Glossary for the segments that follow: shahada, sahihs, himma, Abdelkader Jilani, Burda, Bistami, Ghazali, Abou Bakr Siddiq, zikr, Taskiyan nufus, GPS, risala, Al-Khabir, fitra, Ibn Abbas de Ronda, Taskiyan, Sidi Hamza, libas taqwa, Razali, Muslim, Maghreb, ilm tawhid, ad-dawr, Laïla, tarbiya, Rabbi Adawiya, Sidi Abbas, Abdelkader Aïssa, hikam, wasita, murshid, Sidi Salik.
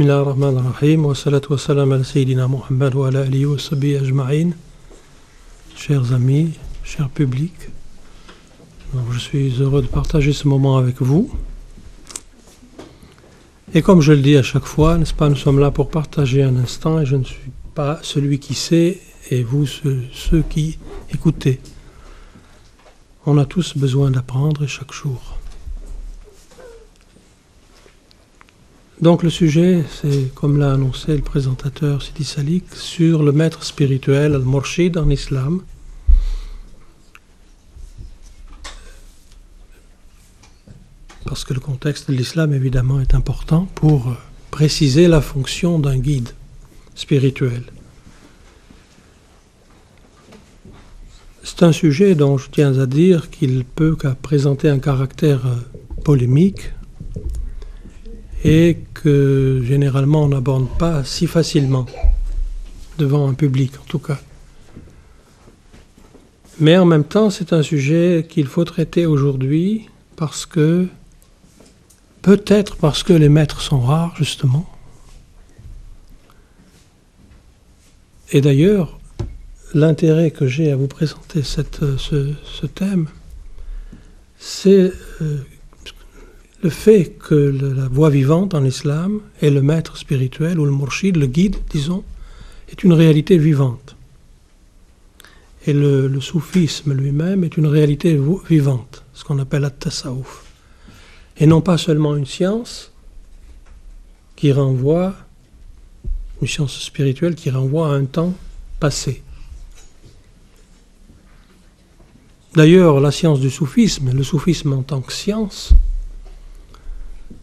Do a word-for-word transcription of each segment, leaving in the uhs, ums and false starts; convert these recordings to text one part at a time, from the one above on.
Bismillah ar-Rahman ar-Rahim, wa salatu wa salam ala Sayyidina Muhammad wa ala alihi wa sahbihi ajma'in. Chers amis, cher public, donc je suis heureux de partager ce moment avec vous. Et comme je le dis à chaque fois, n'est-ce pas, nous sommes là pour partager un instant, et je ne suis pas celui qui sait, et vous, ceux, ceux qui écoutez. On a tous besoin d'apprendre chaque jour. Donc le sujet, c'est, comme l'a annoncé le présentateur Sidi Salik, sur le maître spirituel, al-Murshid, en islam. Parce que le contexte de l'islam, évidemment, est important pour préciser la fonction d'un guide spirituel. C'est un sujet dont je tiens à dire qu'il peut présenter un caractère polémique, et que généralement on n'aborde pas si facilement devant un public en tout cas. Mais en même temps, c'est un sujet qu'il faut traiter aujourd'hui parce que, peut-être parce que les maîtres sont rares justement. Et d'ailleurs, l'intérêt que j'ai à vous présenter cette, ce, ce thème, c'est... Euh, le fait que le, la voie vivante en islam et le maître spirituel ou le murshid, le guide, disons, est une réalité vivante. Et le, le soufisme lui-même est une réalité vo- vivante, ce qu'on appelle at-tasawuf. Et non pas seulement une science qui renvoie, une science spirituelle qui renvoie à un temps passé. D'ailleurs, la science du soufisme, le soufisme en tant que science,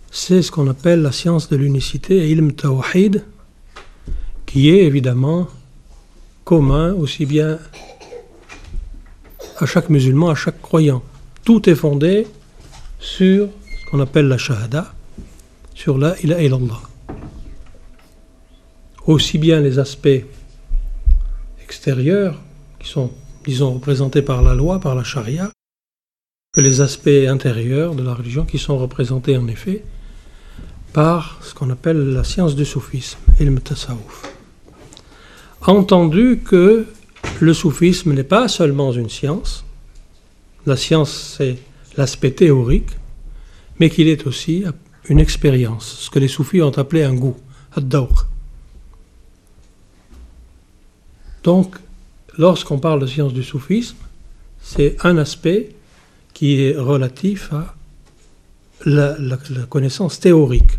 c'est ce qu'on appelle la science de l'unicité, ilm tawhid, qui est évidemment commun aussi bien à chaque musulman, à chaque croyant. Tout est fondé sur ce qu'on appelle la shahada, sur la ilaha illallah. Aussi bien les aspects extérieurs, qui sont, disons, représentés par la loi, par la charia, que les aspects intérieurs de la religion, qui sont représentés en effet par ce qu'on appelle la science du soufisme, ilm tasawuf. Entendu que le soufisme n'est pas seulement une science, la science c'est l'aspect théorique, mais qu'il est aussi une expérience, ce que les soufis ont appelé un goût, ad-dawr. Donc, lorsqu'on parle de science du soufisme, c'est un aspect qui est relatif à La, la, la connaissance théorique.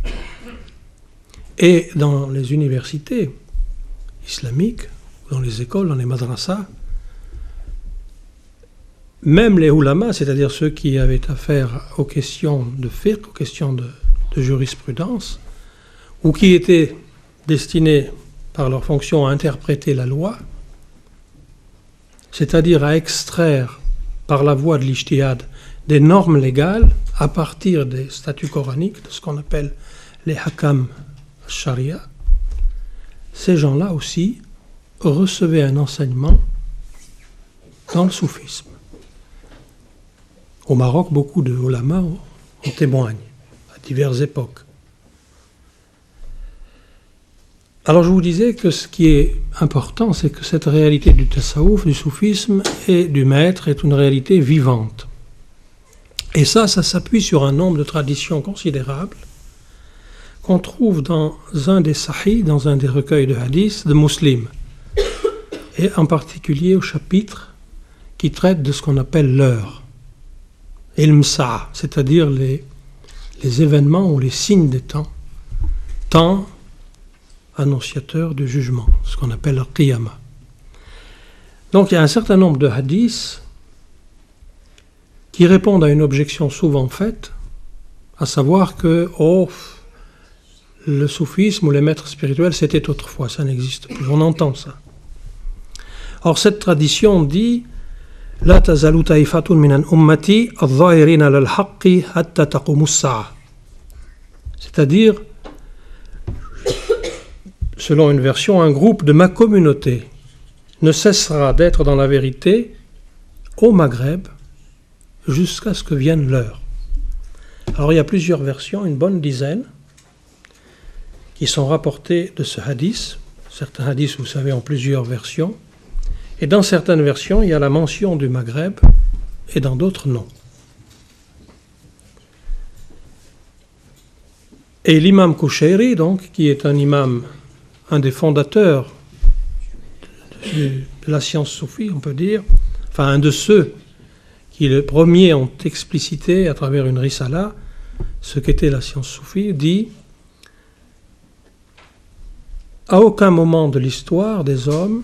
Et dans les universités islamiques, dans les écoles, dans les madrasas, même les oulamas, c'est-à-dire ceux qui avaient affaire aux questions de fiqh, aux questions de, de jurisprudence, ou qui étaient destinés par leur fonction à interpréter la loi, c'est-à-dire à extraire par la voie de l'ijtihad des normes légales à partir des statuts coraniques, de ce qu'on appelle les hakam sharia, ces gens-là aussi recevaient un enseignement dans le soufisme. Au Maroc, beaucoup de ulama en témoignent, à diverses époques. Alors je vous disais que ce qui est important, c'est que cette réalité du tasawuf, du soufisme et du maître est une réalité vivante. Et ça, ça s'appuie sur un nombre de traditions considérables qu'on trouve dans un des sahihs, dans un des recueils de hadiths de Muslim, et en particulier au chapitre qui traite de ce qu'on appelle l'heure, ilm sa'a, c'est-à-dire les, les événements ou les signes des temps, temps annonciateur du jugement, ce qu'on appelle le qiyama. Donc il y a un certain nombre de hadiths qui répondent à une objection souvent faite, à savoir que oh, le soufisme ou les maîtres spirituels, c'était autrefois, ça n'existe plus, on entend ça. Or cette tradition dit « La tazalu taifatun minan ummati al-dhahirina al-haqqi hatta taqumus sa'a » c'est-à-dire, selon une version, un groupe de ma communauté ne cessera d'être dans la vérité au Maghreb, jusqu'à ce que vienne l'heure. Alors il y a plusieurs versions, une bonne dizaine, qui sont rapportés de ce hadith. Certains hadiths, vous savez, ont plusieurs versions. Et dans certaines versions, il y a la mention du Maghreb, et dans d'autres, non. Et l'imam Kouchéry, donc, qui est un imam, un des fondateurs de la science soufie, on peut dire, enfin un de ceux qui, le premier, ont explicité à travers une risala ce qu'était la science soufie, dit: à aucun moment de l'histoire des hommes,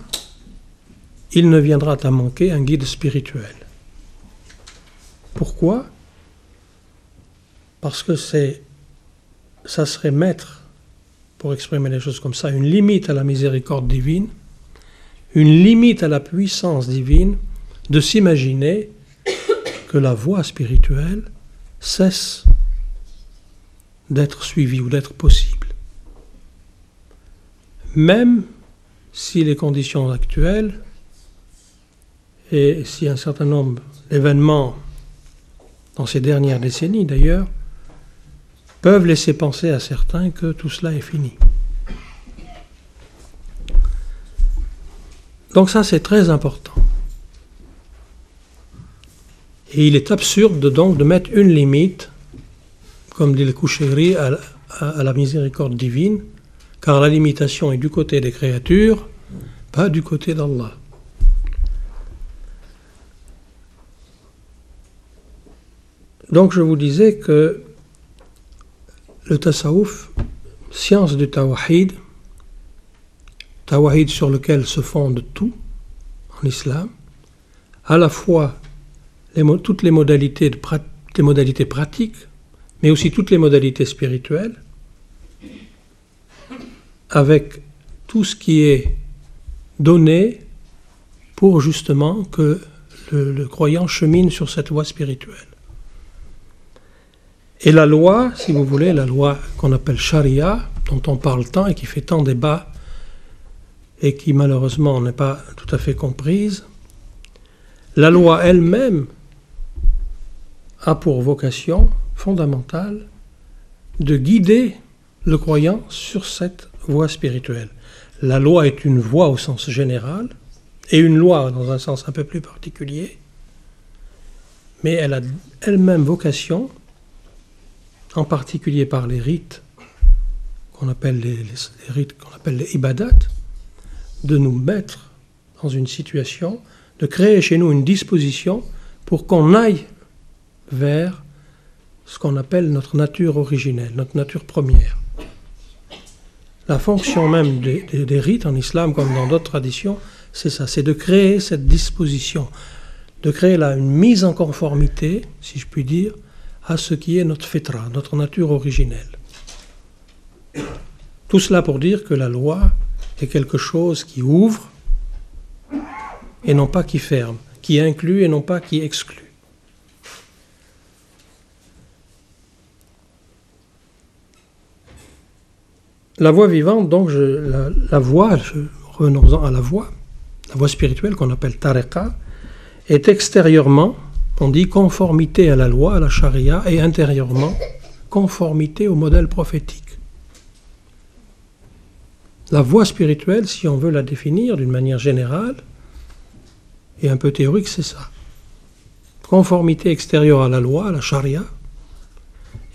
il ne viendra à manquer un guide spirituel. Pourquoi ? Parce que c'est, ça serait mettre, pour exprimer les choses comme ça, une limite à la miséricorde divine, une limite à la puissance divine, de s'imaginer que la voie spirituelle cesse d'être suivie ou d'être possible. Même si les conditions actuelles et si un certain nombre d'événements, dans ces dernières décennies d'ailleurs, peuvent laisser penser à certains que tout cela est fini. Donc ça, c'est très important. Et il est absurde de, donc de mettre une limite, comme dit le Kouchéry, à, à, à la miséricorde divine, car la limitation est du côté des créatures, pas du côté d'Allah. Donc je vous disais que le tasawuf, science du tawhid, tawhid sur lequel se fonde tout en islam, à la fois les, toutes les modalités, de, les modalités pratiques, mais aussi toutes les modalités spirituelles, avec tout ce qui est donné pour justement que le, le croyant chemine sur cette voie spirituelle. Et la loi, si vous voulez, la loi qu'on appelle charia, dont on parle tant et qui fait tant débat, et qui malheureusement n'est pas tout à fait comprise, la loi elle-même a pour vocation fondamentale de guider le croyant sur cette voie spirituelle. La loi est une voie au sens général, et une loi dans un sens un peu plus particulier, mais elle a elle-même vocation, en particulier par les rites qu'on appelle les, les, les rites qu'on appelle les ibadats, de nous mettre dans une situation, de créer chez nous une disposition pour qu'on aille vers ce qu'on appelle notre nature originelle, notre nature première. La fonction même des, des, des rites en islam, comme dans d'autres traditions, c'est ça, c'est de créer cette disposition, de créer là une mise en conformité, si je puis dire, à ce qui est notre fitra, notre nature originelle. Tout cela pour dire que la loi est quelque chose qui ouvre et non pas qui ferme, qui inclut et non pas qui exclut. La voie vivante, donc, je, la, la voie, je, revenons-en à la voie, la voie spirituelle qu'on appelle tariqa, est extérieurement, on dit, conformité à la loi, à la charia, et intérieurement, conformité au modèle prophétique. La voie spirituelle, si on veut la définir d'une manière générale et un peu théorique, c'est ça. Conformité extérieure à la loi, à la charia,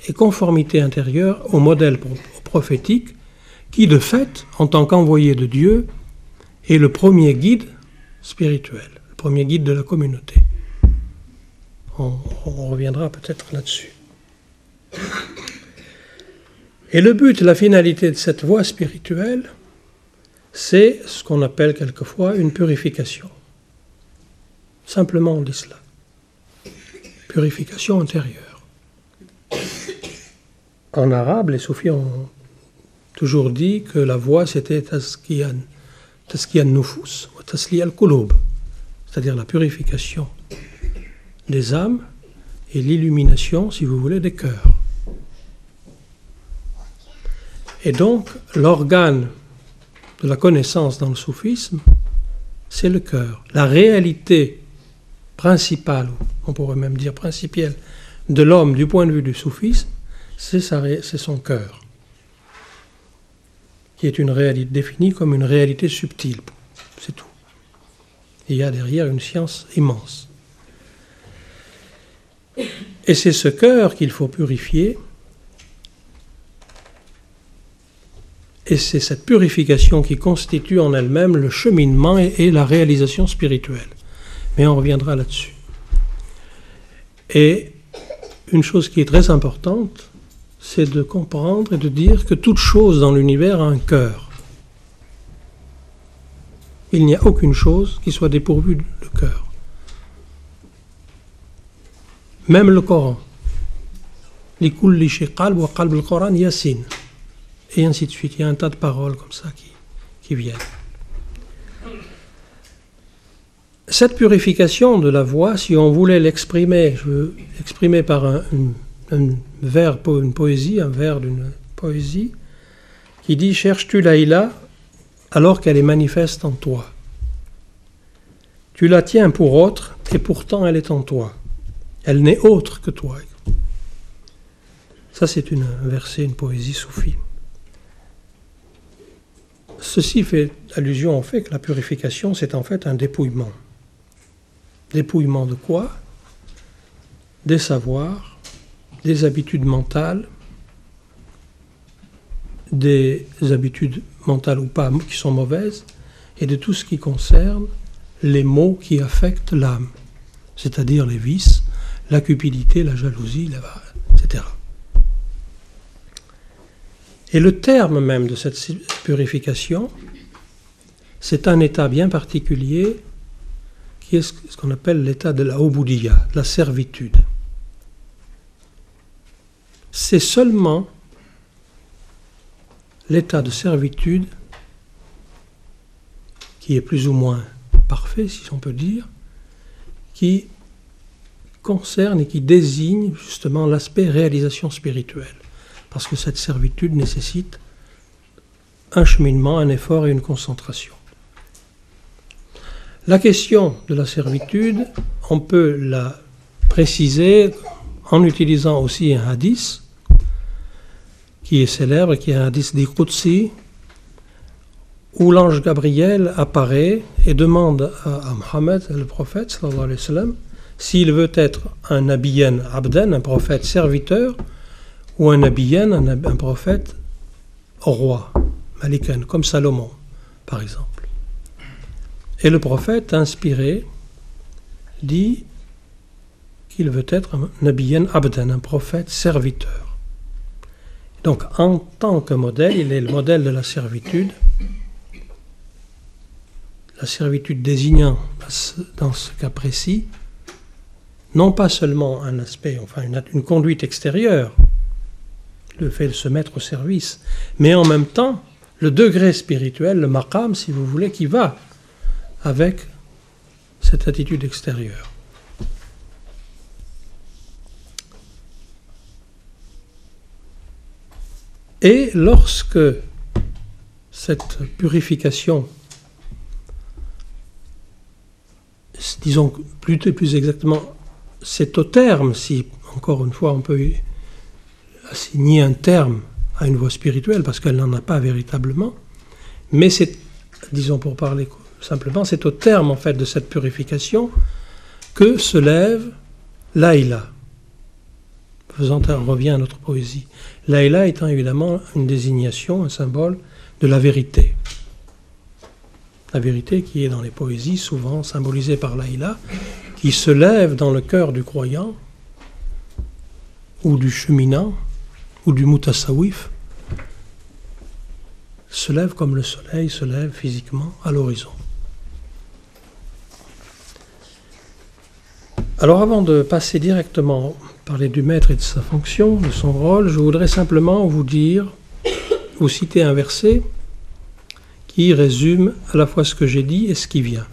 et conformité intérieure au modèle pro- prophétique, qui de fait, en tant qu'envoyé de Dieu, est le premier guide spirituel, le premier guide de la communauté. On, on reviendra peut-être là-dessus. Et le but, la finalité de cette voie spirituelle, c'est ce qu'on appelle quelquefois une purification. Simplement on dit cela. Purification intérieure. En arabe, les soufis ont toujours dit que la voie c'était Taskiyan, Taskiyan nufus, ou Tasliya al-Kulub, c'est-à-dire la purification des âmes et l'illumination, si vous voulez, des cœurs. Et donc, l'organe de la connaissance dans le soufisme, c'est le cœur. La réalité principale, on pourrait même dire principielle, de l'homme du point de vue du soufisme, c'est, sa, c'est son cœur. qui est une réalité définie comme une réalité subtile. C'est tout. Et il y a derrière une science immense. Et c'est ce cœur qu'il faut purifier. Et c'est cette purification qui constitue en elle-même le cheminement et, et la réalisation spirituelle. Mais on reviendra là-dessus. Et une chose qui est très importante, c'est de comprendre et de dire que toute chose dans l'univers a un cœur. Il n'y a aucune chose qui soit dépourvue de cœur. Même le Coran. Likulli shay qalb wa qalb al-Quran yasin. Et ainsi de suite. Il y a un tas de paroles comme ça qui, qui viennent. Cette purification de la voix, si on voulait l'exprimer, je veux l'exprimer par un, un, un vers, une poésie, un vers d'une poésie, qui dit « Cherches-tu Laïla alors qu'elle est manifeste en toi? Tu la tiens pour autre et pourtant elle est en toi. Elle n'est autre que toi. » Ça, c'est une, un verset, une poésie soufie. Ceci fait allusion au fait que la purification, c'est en fait un dépouillement. Dépouillement de quoi? Des savoirs, des habitudes mentales, des habitudes mentales ou pas qui sont mauvaises, et de tout ce qui concerne les maux qui affectent l'âme, c'est-à-dire les vices, la cupidité, la jalousie, la... et cetera. Et le terme même de cette purification, c'est un état bien particulier qui est ce qu'on appelle l'état de la oboudiya, de la servitude. C'est seulement l'état de servitude qui est plus ou moins parfait, si on peut dire, qui concerne et qui désigne justement l'aspect réalisation spirituelle. Parce que cette servitude nécessite un cheminement, un effort et une concentration. La question de la servitude, on peut la préciser en utilisant aussi un hadith qui est célèbre, qui est un hadith des Qudsi, où l'ange Gabriel apparaît et demande à Mohammed, le prophète, sallallahu alayhi wa sallam, s'il veut être un nabiyyan abdan, un prophète serviteur, ou un nabiyyan, un, un prophète roi, malikan, comme Salomon, par exemple. Et le prophète, inspiré, dit qu'il veut être un nabiyyan abdan, un prophète serviteur. Donc, en tant que modèle, il est le modèle de la servitude, la servitude désignant, dans ce cas précis, non pas seulement un aspect, enfin une, une conduite extérieure, le fait de se mettre au service, mais en même temps, le degré spirituel, le maqam, si vous voulez, qui va avec cette attitude extérieure. Et lorsque cette purification, disons plutôt plus exactement, c'est au terme, si encore une fois on peut assigner un terme à une voie spirituelle, parce qu'elle n'en a pas véritablement, mais c'est, disons pour parler simplement, c'est au terme en fait de cette purification que se lève Laïla. Faisant, on revient à notre poésie. Laïla étant évidemment une désignation, un symbole de la vérité. La vérité qui est dans les poésies, souvent symbolisée par Laïla, qui se lève dans le cœur du croyant, ou du cheminant, ou du mutasawif, se lève comme le soleil se lève physiquement à l'horizon. Alors avant de passer directement parler du maître et de sa fonction, de son rôle, je voudrais simplement vous dire, vous citer un verset qui résume à la fois ce que j'ai dit et ce qui vient.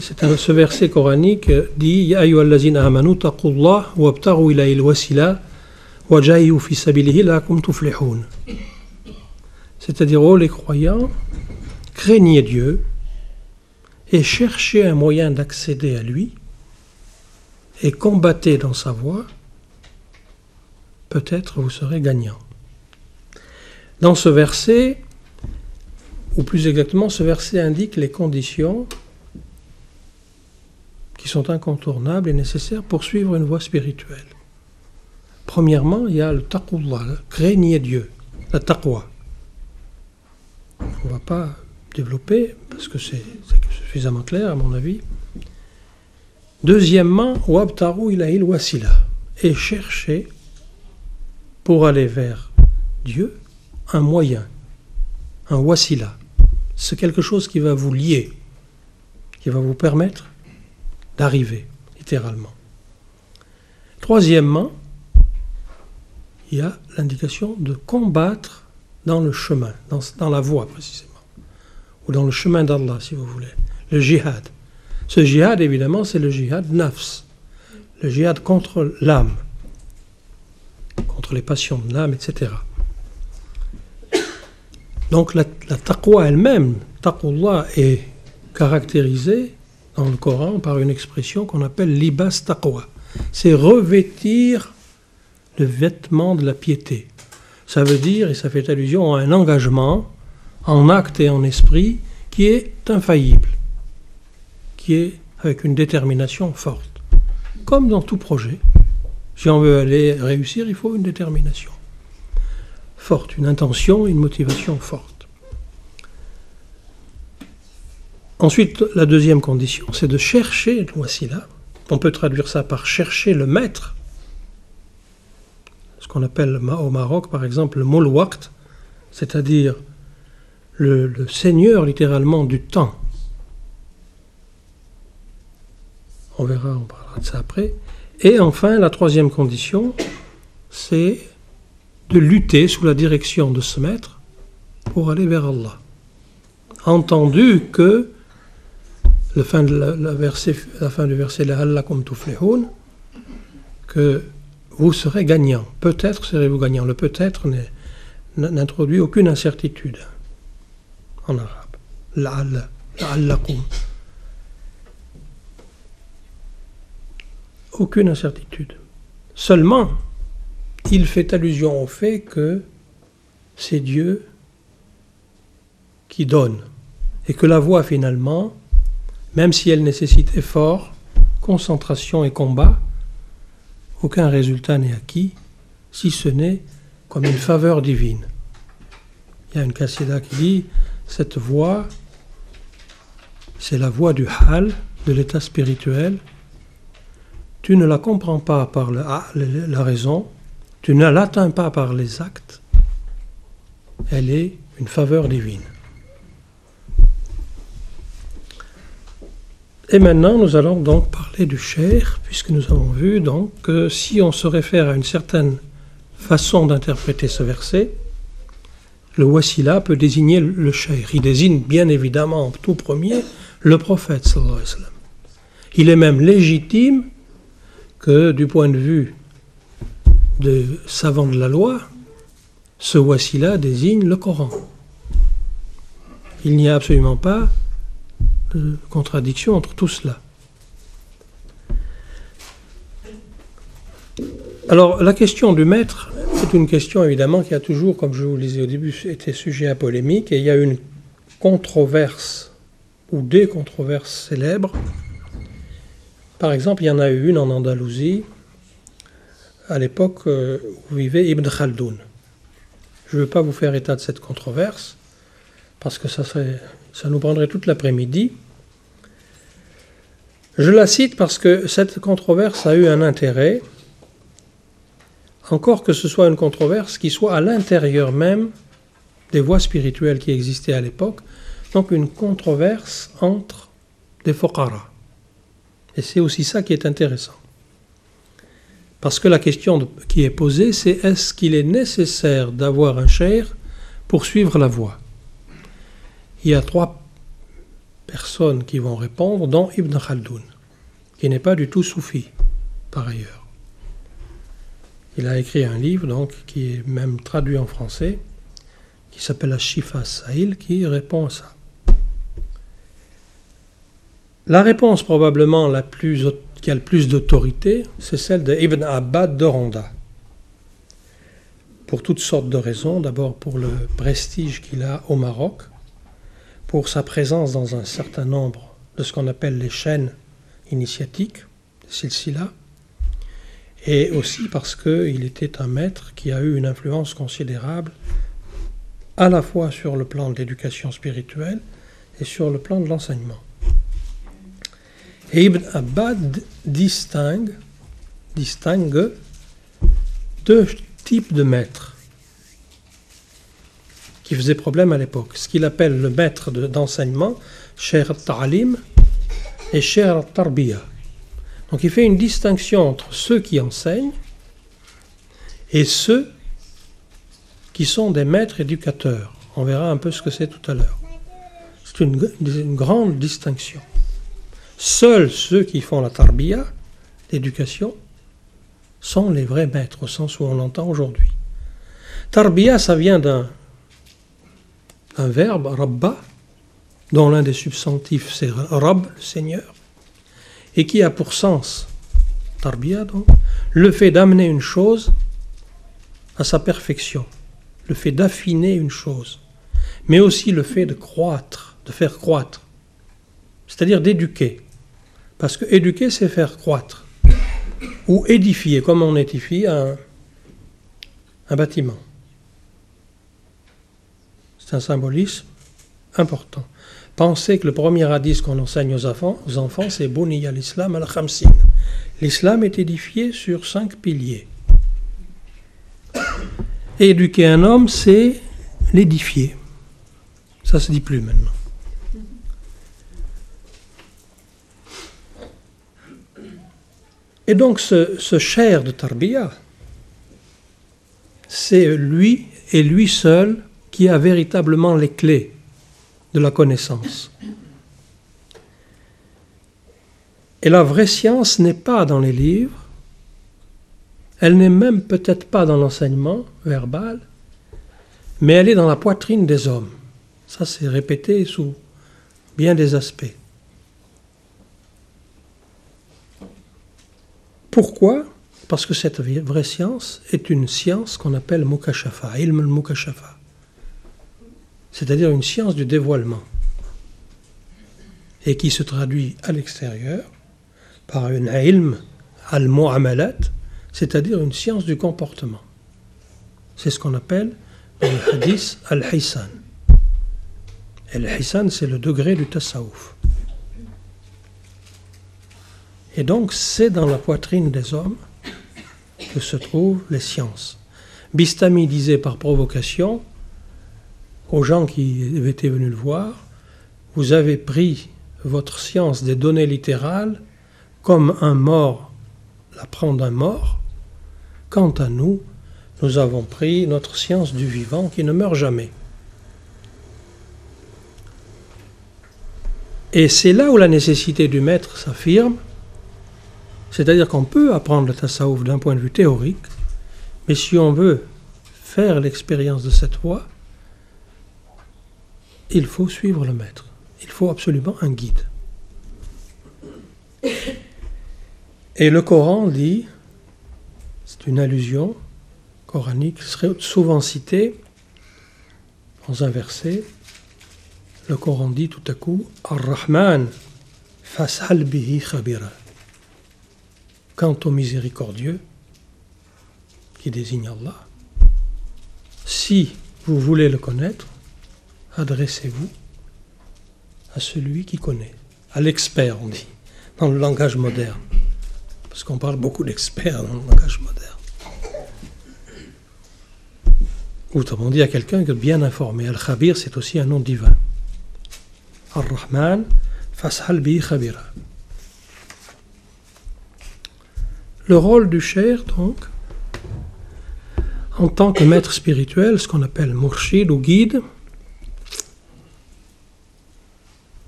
C'est un, ce verset coranique dit Ya ayyuhallazina amanu taqullah wabtaru ilayhi al-wasila wajahidu fi sabilihi la'akum tuflihun. C'est-à-dire, ô les croyants, craignez Dieu et cherchez un moyen d'accéder à lui et combattez dans sa voie, peut-être vous serez gagnants. Dans ce verset, ou plus exactement, ce verset indique les conditions qui sont incontournables et nécessaires pour suivre une voie spirituelle. Premièrement, il y a le taqwa, craignez Dieu, la taqwa. On ne va pas développer, parce que c'est, c'est suffisamment clair à mon avis. Deuxièmement, wabtaru ilahil wasila, et chercher pour aller vers Dieu un moyen, un wasila. C'est quelque chose qui va vous lier, qui va vous permettre d'arriver, littéralement. Troisièmement, il y a l'indication de combattre dans le chemin, dans, dans la voie précisément, ou dans le chemin d'Allah, si vous voulez, le jihad. Ce jihad, évidemment, c'est le jihad nafs, le jihad contre l'âme, contre les passions de l'âme, et cetera. Donc la, la taqwa elle-même, taqullah, est caractérisée dans le Coran par une expression qu'on appelle libas taqwa. C'est revêtir le vêtement de la piété. Ça veut dire, et ça fait allusion à un engagement en acte et en esprit qui est infaillible, qui est avec une détermination forte. Comme dans tout projet, si on veut aller réussir, il faut une détermination forte, une intention, une motivation forte. Ensuite, la deuxième condition, c'est de chercher le wasila. On peut traduire ça par chercher le maître. Ce qu'on appelle au Maroc, par exemple, le moulwakt, c'est-à-dire le, le seigneur, littéralement, du temps. On verra, on parlera de ça après. Et enfin, la troisième condition, c'est de lutter sous la direction de ce maître pour aller vers Allah. Entendu que la fin, de la, la verset, la fin du verset « La'allakum tuflihun » que vous serez gagnant. Peut-être serez-vous gagnant. Le peut-être n'introduit aucune incertitude en arabe. « La'allakum » aucune incertitude. Seulement, il fait allusion au fait que c'est Dieu qui donne et que la voie finalement, même si elle nécessite effort, concentration et combat, aucun résultat n'est acquis, si ce n'est comme une faveur divine. Il y a une qasida qui dit « Cette voie, c'est la voie du hal, de l'état spirituel. Tu ne la comprends pas par le, la, la raison, tu ne l'atteins pas par les actes, elle est une faveur divine. » Et maintenant, nous allons donc parler du shaykh, puisque nous avons vu donc que si on se réfère à une certaine façon d'interpréter ce verset, le wasila peut désigner le shaykh. Il désigne bien évidemment en tout premier le prophète, sallallahu alayhi wa sallam. Il est même légitime que du point de vue des savants de la loi, ce wasila désigne le Coran. Il n'y a absolument pas de contradiction entre tout cela. Alors la question du maître est une question évidemment qui a toujours, comme je vous le disais au début, été sujet à polémique, et il y a une controverse ou des controverses célèbres. Par exemple, il y en a eu une en Andalousie, à l'époque où vivait Ibn Khaldun. Je ne veux pas vous faire état de cette controverse, parce que ça, serait, ça nous prendrait toute l'après-midi. Je la cite parce que cette controverse a eu un intérêt, encore que ce soit une controverse qui soit à l'intérieur même des voies spirituelles qui existaient à l'époque, donc une controverse entre des fuqara. Et c'est aussi ça qui est intéressant. Parce que la question de, qui est posée, c'est est-ce qu'il est nécessaire d'avoir un shaykh pour suivre la voie? Il y a trois personnes qui vont répondre, dont Ibn Khaldun, qui n'est pas du tout soufi, par ailleurs. Il a écrit un livre, donc, qui est même traduit en français, qui s'appelle « La Shifa Sahil », qui répond à ça. La réponse probablement la plus, qui a le plus d'autorité, c'est celle d'Ibn Abbas de Ronda. pour toutes sortes de raisons. D'abord pour le prestige qu'il a au Maroc, pour sa présence dans un certain nombre de ce qu'on appelle les chaînes initiatiques, silsila, et aussi parce qu'il était un maître qui a eu une influence considérable à la fois sur le plan de l'éducation spirituelle et sur le plan de l'enseignement. Et Ibn Abbas distingue, distingue deux types de maîtres qui faisaient problème à l'époque. Ce qu'il appelle le maître de, d'enseignement, shaykh al-ta'lim et shaykh al-tarbiya. Donc il fait une distinction entre ceux qui enseignent et ceux qui sont des maîtres éducateurs. On verra un peu ce que c'est tout à l'heure. C'est une, une grande distinction. Seuls ceux qui font la tarbiya, l'éducation, sont les vrais maîtres, au sens où on l'entend aujourd'hui. Tarbiya, ça vient d'un, d'un verbe, rabba, dont l'un des substantifs c'est rab, le Seigneur, et qui a pour sens, tarbiya donc, le fait d'amener une chose à sa perfection, le fait d'affiner une chose, mais aussi le fait de croître, de faire croître, c'est-à-dire d'éduquer. Parce que éduquer, c'est faire croître, ou édifier, comme on édifie un, un bâtiment. C'est un symbolisme important. Pensez que le premier hadith qu'on enseigne aux enfants, aux enfants c'est « Buniya l'islam al-khamsin ». L'islam est édifié sur cinq piliers. Et éduquer un homme, c'est l'édifier. Ça se dit plus maintenant. Et donc ce, ce cher de Tarbiya, c'est lui et lui seul qui a véritablement les clés de la connaissance. Et la vraie science n'est pas dans les livres, elle n'est même peut-être pas dans l'enseignement verbal, mais elle est dans la poitrine des hommes. Ça, c'est répété sous bien des aspects. Pourquoi ? Parce que cette vraie science est une science qu'on appelle mukashafa, ilm al-mukashafa. C'est-à-dire une science du dévoilement, et qui se traduit à l'extérieur par une ilm al-mu'amalat, c'est-à-dire une science du comportement. C'est ce qu'on appelle dans le hadith al-hisan. Al-hisan, c'est le degré du tasawuf. Et donc, c'est dans la poitrine des hommes que se trouvent les sciences. Bistami disait par provocation aux gens qui étaient venus le voir, vous avez pris votre science des données littérales comme un mort la prend d'un mort. Quant à nous, nous avons pris notre science du vivant qui ne meurt jamais. Et c'est là où la nécessité du maître s'affirme, c'est-à-dire qu'on peut apprendre le tasawuf d'un point de vue théorique, mais si on veut faire l'expérience de cette voie, il faut suivre le maître. Il faut absolument un guide. Et le Coran dit, c'est une allusion coranique, souvent citée dans un verset, le Coran dit tout à coup, Ar-Rahman, fas'al bihi khabira. Quant au miséricordieux, qui désigne Allah, si vous voulez le connaître, adressez-vous à celui qui connaît, à l'expert, on dit, dans le langage moderne. Parce qu'on parle beaucoup d'experts dans le langage moderne. Autrement dit, à quelqu'un qui est bien informé. Al-Khabir, c'est aussi un nom divin. Ar-Rahman, fas'al bi khabira. Le rôle du shaykh, donc, en tant que maître spirituel, ce qu'on appelle murshid ou guide,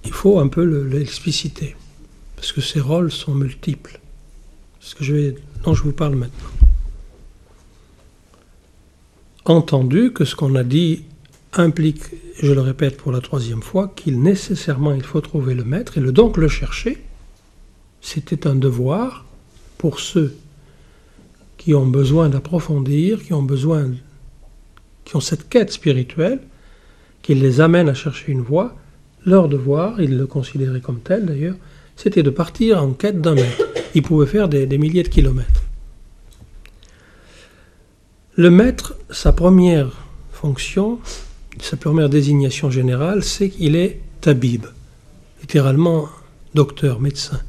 il faut un peu l'expliciter, parce que ces rôles sont multiples, ce que je vais, dont je vous parle maintenant. Entendu que ce qu'on a dit implique, je le répète pour la troisième fois, qu'il nécessairement il faut trouver le maître et le, donc le chercher. C'était un devoir pour ceux qui ont besoin d'approfondir, qui ont besoin qui ont cette quête spirituelle, qui les amène à chercher une voie, leur devoir, ils le considéraient comme tel d'ailleurs, c'était de partir en quête d'un maître. Ils pouvaient faire des, des milliers de kilomètres. Le maître, sa première fonction, sa première désignation générale, c'est qu'il est tabib, littéralement docteur, médecin.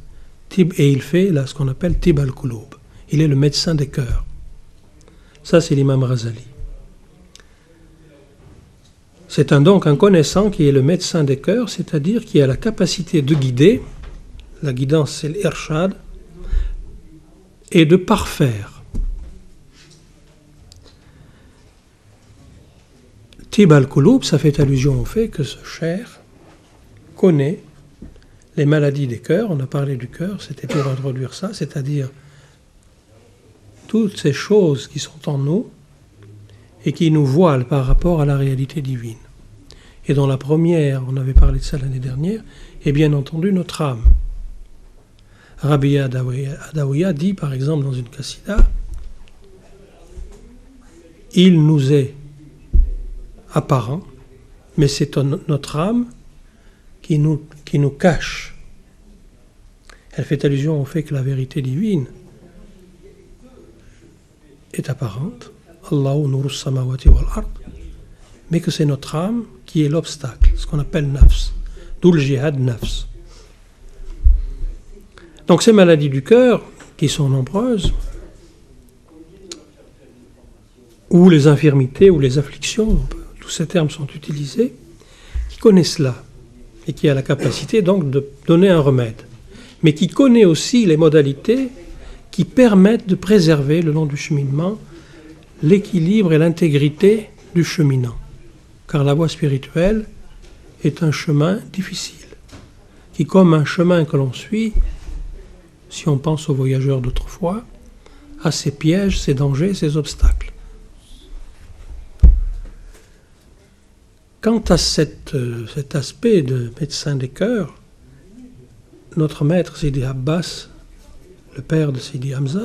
Tib, et il fait là ce qu'on appelle tib al-kuloub. Il est le médecin des cœurs. Ça, c'est l'imam Razali. C'est un donc un connaissant qui est le médecin des cœurs, c'est-à-dire qui a la capacité de guider, la guidance c'est l'irshad, et de parfaire. Tib al-Kuloub, ça fait allusion au fait que ce cher connaît les maladies des cœurs, on a parlé du cœur, c'était pour introduire ça, c'est-à-dire toutes ces choses qui sont en nous, et qui nous voile par rapport à la réalité divine. Et dans la première, on avait parlé de ça l'année dernière, et bien entendu notre âme. Rabbi Adawiya dit par exemple dans une qassida, il nous est apparent, mais c'est notre âme qui nous, qui nous cache. Elle fait allusion au fait que la vérité divine est apparente, mais que c'est notre âme qui est l'obstacle, ce qu'on appelle nafs, d'où le jihad nafs. Donc ces maladies du cœur, qui sont nombreuses, ou les infirmités, ou les afflictions, tous ces termes sont utilisés, qui connaît cela, et qui a la capacité donc de donner un remède, mais qui connaît aussi les modalités qui permettent de préserver le long du cheminement l'équilibre et l'intégrité du cheminant. Car la voie spirituelle est un chemin difficile, qui comme un chemin que l'on suit, si on pense aux voyageurs d'autrefois, a ses pièges, ses dangers, ses obstacles. Quant à cette, cet aspect de médecin des cœurs, notre maître Sidi Abbas, le père de Sidi Hamza,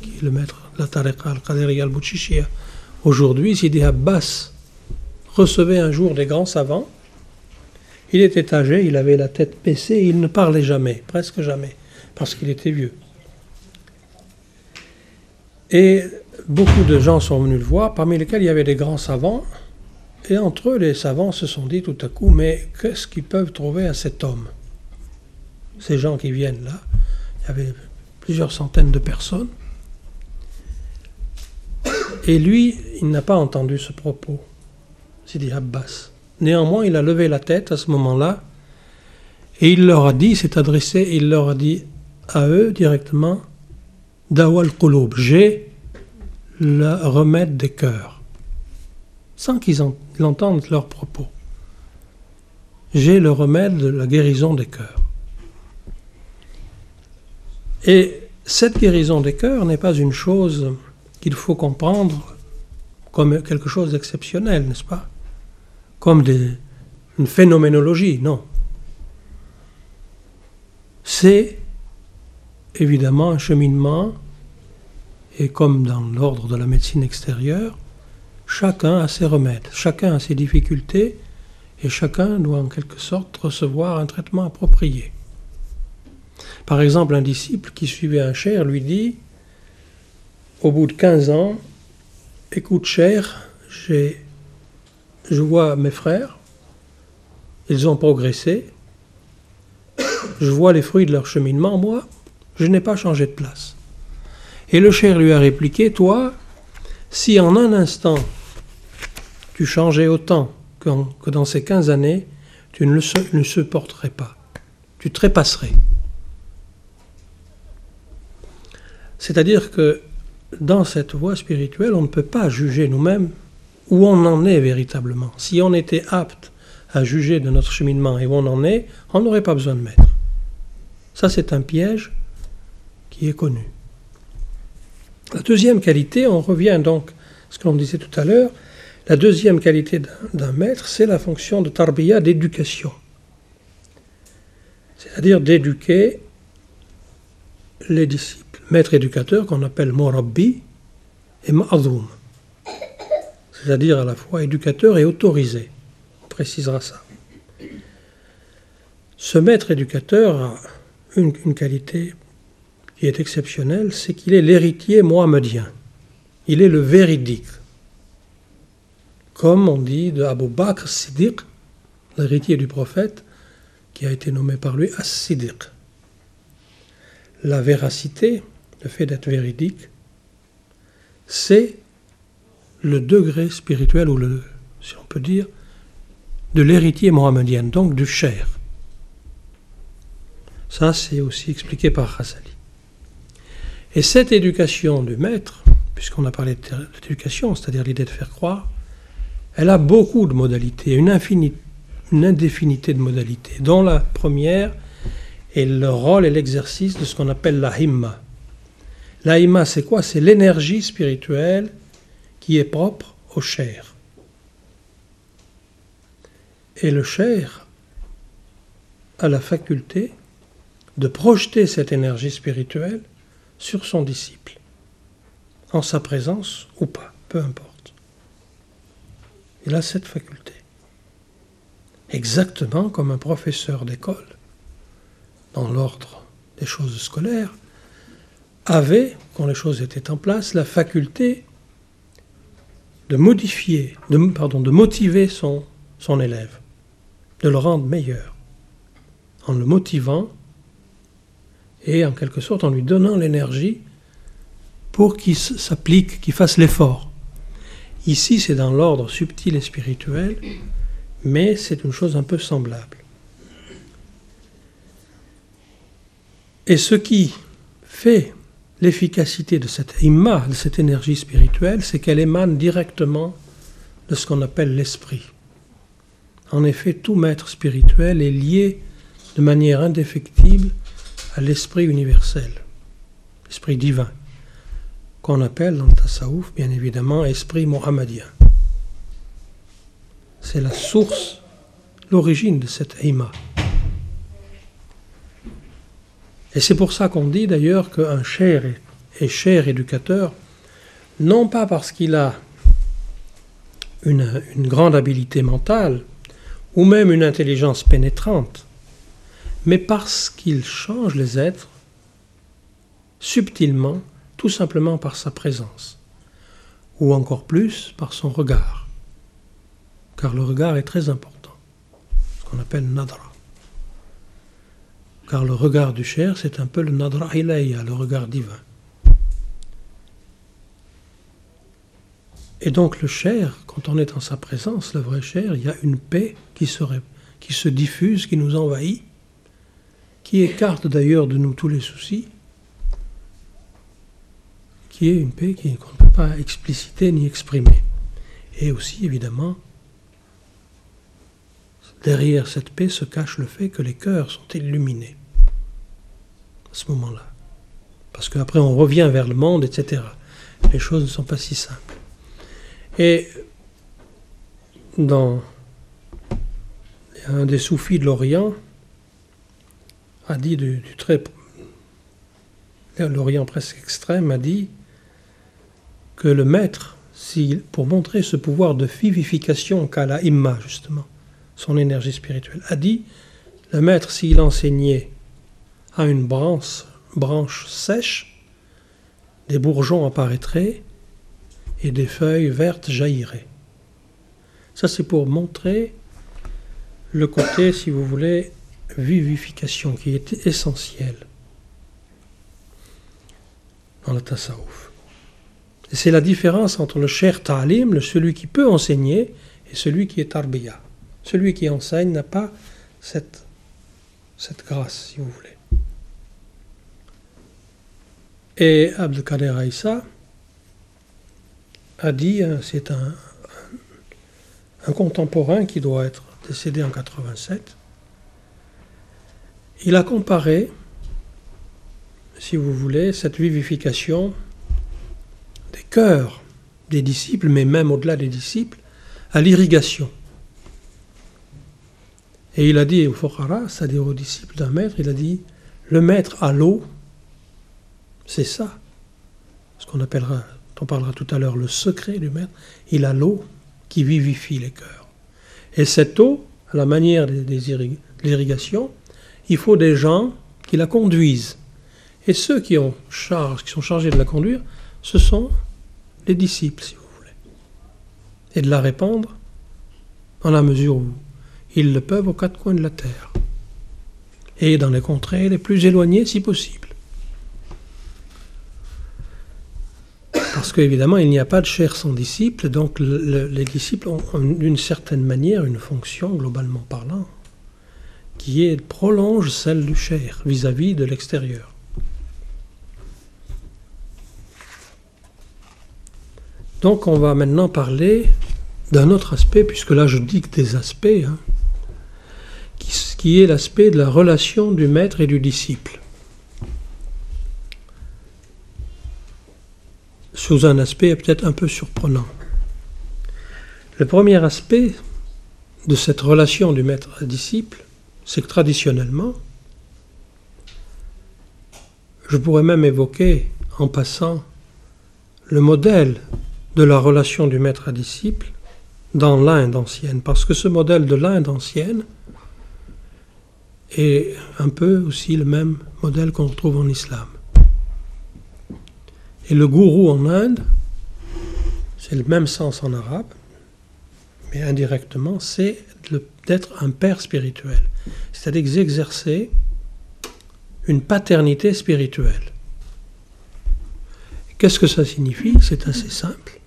qui est le maître la tariqa al-Qadiriya al-Bouchichia. Aujourd'hui, Sidi Abbas recevait un jour des grands savants. Il était âgé, il avait la tête baissée, et il ne parlait jamais, presque jamais, parce qu'il était vieux. Et beaucoup de gens sont venus le voir, parmi lesquels il y avait des grands savants. Et entre eux, les savants se sont dit tout à coup, mais qu'est-ce qu'ils peuvent trouver à cet homme? Ces gens qui viennent là, il y avait plusieurs centaines de personnes. Et lui, il n'a pas entendu ce propos, Sidi Abbas. Néanmoins, il a levé la tête à ce moment-là, et il leur a dit, il s'est adressé, il leur a dit à eux directement, « Dawal Qulub, j'ai le remède des cœurs. » Sans qu'ils en, entendent leurs propos. « J'ai le remède de la guérison des cœurs. » Et cette guérison des cœurs n'est pas une chose qu'il faut comprendre comme quelque chose d'exceptionnel, n'est-ce pas? Comme des, une phénoménologie, non. C'est évidemment un cheminement, et comme dans l'ordre de la médecine extérieure, chacun a ses remèdes, chacun a ses difficultés, et chacun doit en quelque sorte recevoir un traitement approprié. Par exemple, un disciple qui suivait un cheikh lui dit, au bout de quinze ans, écoute cher, j'ai, je vois mes frères, ils ont progressé, je vois les fruits de leur cheminement, moi, je n'ai pas changé de place. Et le cher lui a répliqué, toi, si en un instant tu changeais autant que, en, que dans ces quinze années, tu ne le ne supporterais pas, tu trépasserais. C'est-à-dire que dans cette voie spirituelle, on ne peut pas juger nous-mêmes où on en est véritablement. Si on était apte à juger de notre cheminement et où on en est, on n'aurait pas besoin de maître. Ça, c'est un piège qui est connu. La deuxième qualité, on revient donc à ce que l'on disait tout à l'heure, la deuxième qualité d'un, d'un maître, c'est la fonction de tarbiya, d'éducation. C'est-à-dire d'éduquer les disciples. Maître éducateur qu'on appelle Morabbi et Ma'adhoum. c'est-à-dire à la fois éducateur et autorisé. On précisera ça. Ce maître éducateur a une, une qualité qui est exceptionnelle, c'est qu'il est l'héritier mohammedien. Il est le véridique. Comme on dit de Abou Bakr Siddiq, l'héritier du prophète, qui a été nommé par lui As-Siddiq. La véracité, le fait d'être véridique, c'est le degré spirituel, ou le, si on peut dire, de l'héritier mohammedien, donc du shaykh. Ça, c'est aussi expliqué par Ghazali. Et cette éducation du maître, puisqu'on a parlé d'éducation, c'est-à-dire l'idée de faire croire, elle a beaucoup de modalités, une infinité, une indéfinité de modalités, dont la première est le rôle et l'exercice de ce qu'on appelle la himma. La himma, c'est quoi? C'est l'énergie spirituelle qui est propre au shaykh. Et le shaykh a la faculté de projeter cette énergie spirituelle sur son disciple, en sa présence ou pas, peu importe. Il a cette faculté. Exactement comme un professeur d'école, dans l'ordre des choses scolaires, avait, quand les choses étaient en place, la faculté de modifier, de, pardon, de motiver son, son élève, de le rendre meilleur, en le motivant et en quelque sorte en lui donnant l'énergie pour qu'il s'applique, qu'il fasse l'effort. Ici, c'est dans l'ordre subtil et spirituel, mais c'est une chose un peu semblable. Et ce qui fait l'efficacité de cette imma, de cette énergie spirituelle, c'est qu'elle émane directement de ce qu'on appelle l'esprit. En effet, tout maître spirituel est lié de manière indéfectible à l'esprit universel, l'esprit divin, qu'on appelle dans le tasawuf, bien évidemment, esprit mohammedien. C'est la source, l'origine de cette himma. Et c'est pour ça qu'on dit d'ailleurs qu'un shaykh est shaykh éducateur, non pas parce qu'il a une, une grande habileté mentale ou même une intelligence pénétrante, mais parce qu'il change les êtres subtilement, tout simplement par sa présence, ou encore plus par son regard. Car le regard est très important, ce qu'on appelle nadra. Car le regard du shaykh, c'est un peu le nadra ilaha, le regard divin. Et donc le shaykh, quand on est en sa présence, le vrai shaykh, il y a une paix qui se, qui se diffuse, qui nous envahit, qui écarte d'ailleurs de nous tous les soucis, qui est une paix qu'on ne peut pas expliciter ni exprimer. Et aussi, évidemment, derrière cette paix se cache le fait que les cœurs sont illuminés à ce moment-là. Parce qu'après on revient vers le monde, et cetera. Les choses ne sont pas si simples. Et dans un des soufis de l'Orient a dit du, du très... l'Orient presque extrême a dit que le maître, si, pour montrer ce pouvoir de vivification qu'a la imma justement, son énergie spirituelle, a dit, le maître, s'il enseignait à une branche, branche sèche, des bourgeons apparaîtraient et des feuilles vertes jailliraient. Ça, c'est pour montrer le côté, si vous voulez, vivification, qui est essentiel dans le tasawuf. Et c'est la différence entre le shaykh ta'lim, celui qui peut enseigner, et celui qui est tarbiya. Celui qui enseigne n'a pas cette, cette grâce, si vous voulez. Et Abdelkader Aïssa a dit, c'est un, un contemporain qui doit être décédé en quatre-vingt-sept, il a comparé, si vous voulez, cette vivification des cœurs des disciples, mais même au-delà des disciples, à l'irrigation. Et il a dit au Fokhara, c'est-à-dire aux disciples d'un maître, il a dit, le maître à l'eau, c'est ça, ce qu'on appellera on parlera tout à l'heure, le secret du maître, il a l'eau qui vivifie les cœurs. Et cette eau, à la manière des, des irrig- de l'irrigation, il faut des gens qui la conduisent. Et ceux qui, ont charge, qui sont chargés de la conduire, ce sont les disciples, si vous voulez. Et de la répandre, dans la mesure où ils le peuvent, aux quatre coins de la terre. Et dans les contrées les plus éloignées, si possible. Parce qu'évidemment, il n'y a pas de chair sans disciples, donc le, les disciples ont, d'une certaine manière, une fonction, globalement parlant, qui est, prolonge celle du chair vis-à-vis de l'extérieur. Donc on va maintenant parler d'un autre aspect, puisque là je dis que des aspects, hein, qui, qui est l'aspect de la relation du maître et du disciple. Sous un aspect peut-être un peu surprenant. Le premier aspect de cette relation du maître à disciple, c'est que traditionnellement, je pourrais même évoquer en passant le modèle de la relation du maître à disciple dans l'Inde ancienne, parce que ce modèle de l'Inde ancienne est un peu aussi le même modèle qu'on retrouve en islam. Et le gourou en Inde, c'est le même sens en arabe, mais indirectement, c'est le, d'être un père spirituel, c'est-à-dire exercer une paternité spirituelle. Qu'est-ce que ça signifie ? C'est assez simple.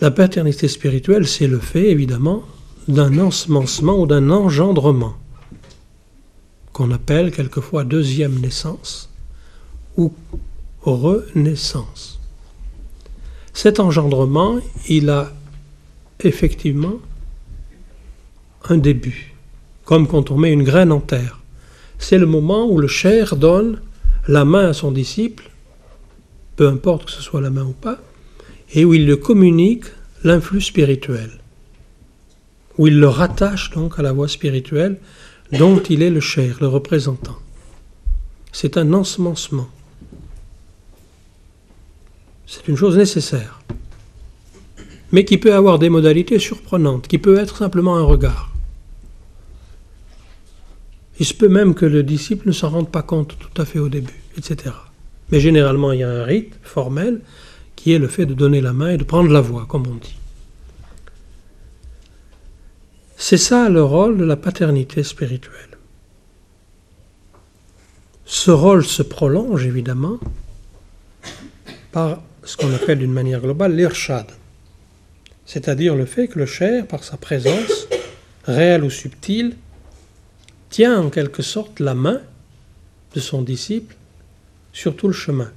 La paternité spirituelle, c'est le fait, évidemment, d'un ensemencement ou d'un engendrement, qu'on appelle quelquefois deuxième naissance ou renaissance. Cet engendrement, il a effectivement un début, comme quand on met une graine en terre. C'est le moment où le shaykh donne la main à son disciple, peu importe que ce soit la main ou pas, et où il le communique l'influx spirituel, où il le rattache donc à la voie spirituelle dont il est le shaykh, le représentant. C'est un ensemencement. C'est une chose nécessaire, mais qui peut avoir des modalités surprenantes, qui peut être simplement un regard. Il se peut même que le disciple ne s'en rende pas compte tout à fait au début, et cetera. Mais généralement, il y a un rite formel qui est le fait de donner la main et de prendre la voix, comme on dit. C'est ça le rôle de la paternité spirituelle. Ce rôle se prolonge évidemment par ce qu'on appelle d'une manière globale l'irshad, c'est-à-dire le fait que le shaykh, par sa présence, réelle ou subtile, tient en quelque sorte la main de son disciple sur tout le chemin.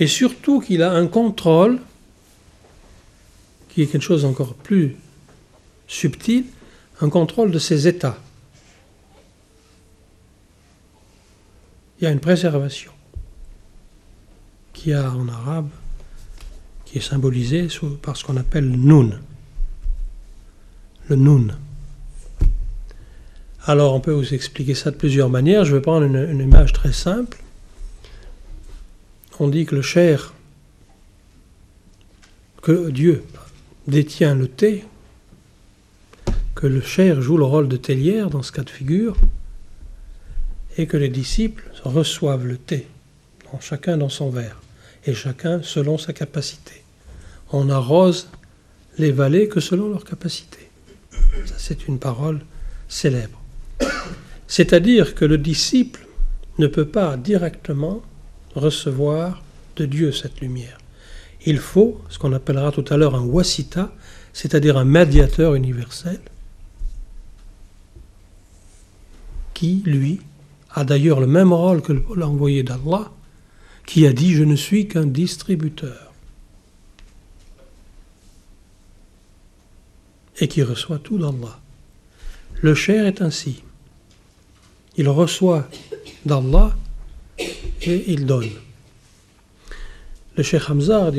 Et surtout qu'il a un contrôle, qui est quelque chose encore plus subtil, un contrôle de ses états. Il y a une préservation qui a en arabe, qui est symbolisé sous, par ce qu'on appelle le noun. Le noun. Alors on peut vous expliquer ça de plusieurs manières. Je vais prendre une, une image très simple. On dit que le shaykh, que Dieu détient le thé, que le shaykh joue le rôle de théière dans ce cas de figure, et que les disciples reçoivent le thé, chacun dans son verre, et chacun selon sa capacité. On arrose les vallées que selon leur capacité. Ça, c'est une parole célèbre. C'est-à-dire que le disciple ne peut pas directement recevoir de Dieu cette lumière. Il faut, ce qu'on appellera tout à l'heure un wasita, c'est-à-dire un médiateur universel, qui, lui, a d'ailleurs le même rôle que l'envoyé d'Allah, qui a dit « Je ne suis qu'un distributeur » et qui reçoit tout d'Allah. Le shaykh est ainsi. Il reçoit d'Allah et il donne. Le shaykh Hamza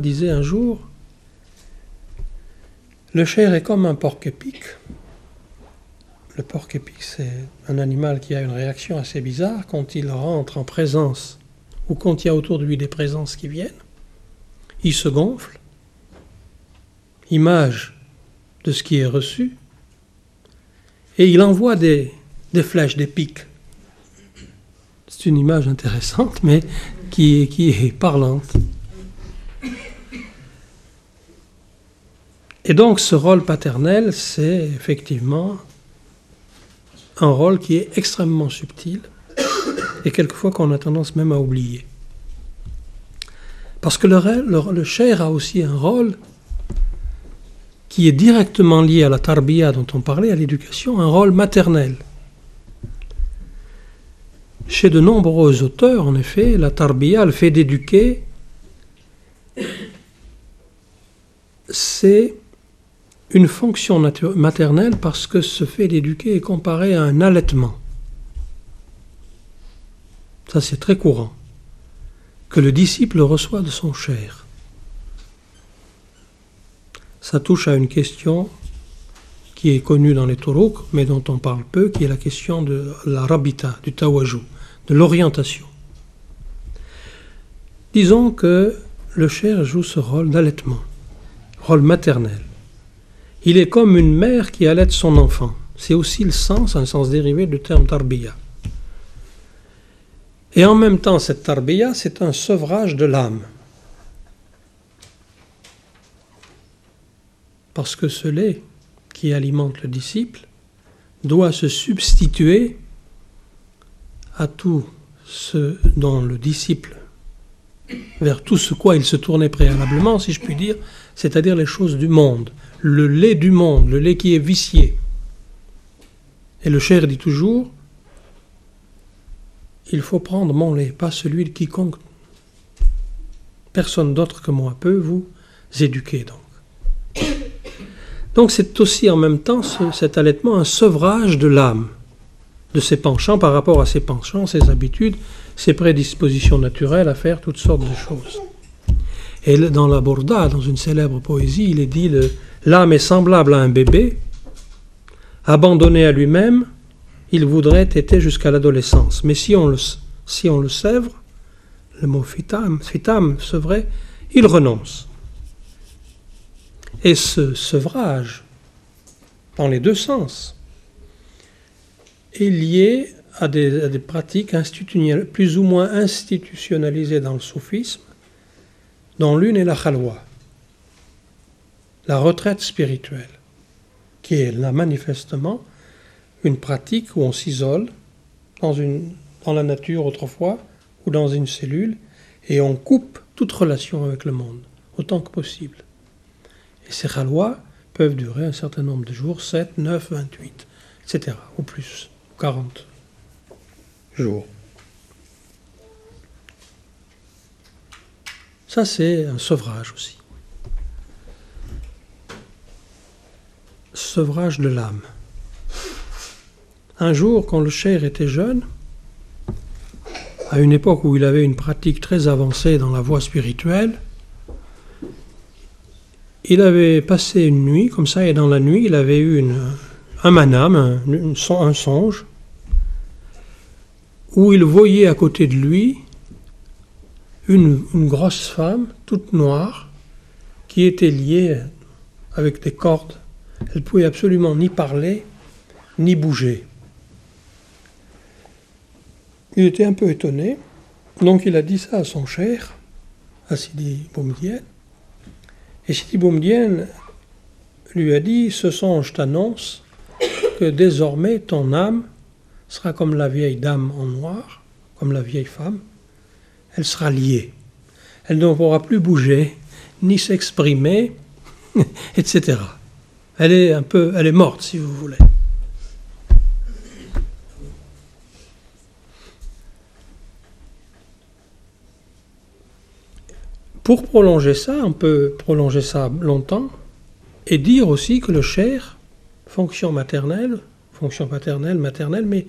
disait un jour « Le shaykh est comme un porc-épic » Le porc-épic, c'est un animal qui a une réaction assez bizarre quand il rentre en présence ou quand il y a autour de lui des présences qui viennent, il se gonfle, image de ce qui est reçu, et il envoie des, des flèches, des pics. C'est une image intéressante, mais qui, qui est parlante. Et donc ce rôle paternel, c'est effectivement un rôle qui est extrêmement subtil et quelquefois qu'on a tendance même à oublier. Parce que le, le, le shaykh a aussi un rôle qui est directement lié à la tarbiya dont on parlait, à l'éducation, un rôle maternel. Chez de nombreux auteurs, en effet, la tarbiya, le fait d'éduquer, c'est une fonction natu- maternelle parce que ce fait d'éduquer est comparé à un allaitement. Ça, c'est très courant. Que le disciple reçoit de son shaykh. Ça touche à une question qui est connue dans les turuq, mais dont on parle peu, qui est la question de la rabita, du tawajou, de l'orientation. Disons que le shaykh joue ce rôle d'allaitement, rôle maternel. Il est comme une mère qui allaite son enfant. C'est aussi le sens, un sens dérivé du terme tarbiya. Et en même temps, cette tarbiya, c'est un sevrage de l'âme. Parce que ce lait qui alimente le disciple doit se substituer à tout ce dont le disciple, vers tout ce quoi il se tournait préalablement, si je puis dire, c'est-à-dire les choses du monde, le lait du monde, le lait qui est vicié. Et le shaykh dit toujours, il faut prendre mon lait, pas celui de quiconque. Personne d'autre que moi peut vous éduquer donc. Donc c'est aussi en même temps ce, cet allaitement un sevrage de l'âme, de ses penchants par rapport à ses penchants, ses habitudes, ses prédispositions naturelles à faire toutes sortes de choses. Et dans la Burda, dans une célèbre poésie, il est dit le, l'âme est semblable à un bébé, abandonné à lui-même, il voudrait téter jusqu'à l'adolescence. Mais si on le, si on le sèvre, le mot fitam, fitam, sevré, il renonce. Et ce sevrage, dans les deux sens, est lié à des, à des pratiques institutionnelles, plus ou moins institutionnalisées dans le soufisme, dont l'une est la khalwa, la retraite spirituelle, qui est là manifestement une pratique où on s'isole dans, une, dans la nature autrefois ou dans une cellule et on coupe toute relation avec le monde autant que possible. Et ces khalwa peuvent durer un certain nombre de jours, sept, neuf, vingt-huit, et cetera, ou plus, quarante jours. Ça, c'est un sevrage aussi. Sevrage de l'âme. Un jour, quand le shaykh était jeune, à une époque où il avait une pratique très avancée dans la voie spirituelle, il avait passé une nuit comme ça, et dans la nuit, il avait eu une, un manam, un, une, un songe, où il voyait à côté de lui une, une grosse femme, toute noire, qui était liée avec des cordes. Elle ne pouvait absolument ni parler, ni bouger. Il était un peu étonné, donc il a dit ça à son shaykh, à Sidi Boumdien. Et Sidi Boumdien lui a dit, ce songe t'annonce que désormais ton âme sera comme la vieille dame en noir, comme la vieille femme, elle sera liée. Elle ne pourra plus bouger, ni s'exprimer, et cetera. Elle est un peu, elle est morte si vous voulez. Pour prolonger ça, on peut prolonger ça longtemps et dire aussi que le shaykh, fonction maternelle, fonction paternelle, maternelle, mais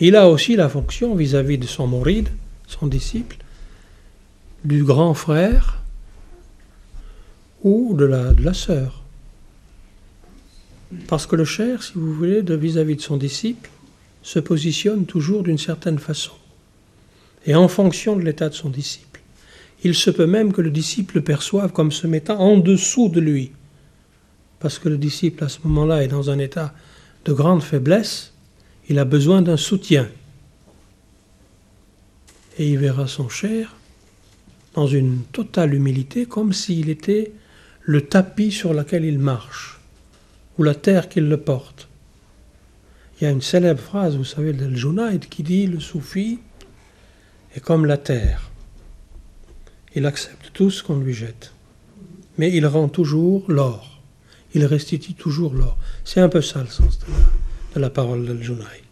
il a aussi la fonction vis-à-vis de son mouride, son disciple, du grand frère ou de la, de la sœur. Parce que le shaykh, si vous voulez, de vis-à-vis de son disciple, se positionne toujours d'une certaine façon. et en fonction de l'état de son disciple. Il se peut même que le disciple le perçoive comme se mettant en dessous de lui, parce que le disciple à ce moment-là est dans un état de grande faiblesse, il a besoin d'un soutien. Et il verra son shaykh dans une totale humilité, comme s'il était le tapis sur lequel il marche, ou la terre qu'il le porte. Il y a une célèbre phrase, vous savez, d'Al-Junayd qui dit « Le soufi est comme la terre. Il accepte tout ce qu'on lui jette, mais il rend toujours l'or. Il restitue toujours l'or. » C'est un peu ça le sens de la, de la parole d'Al-Junayd.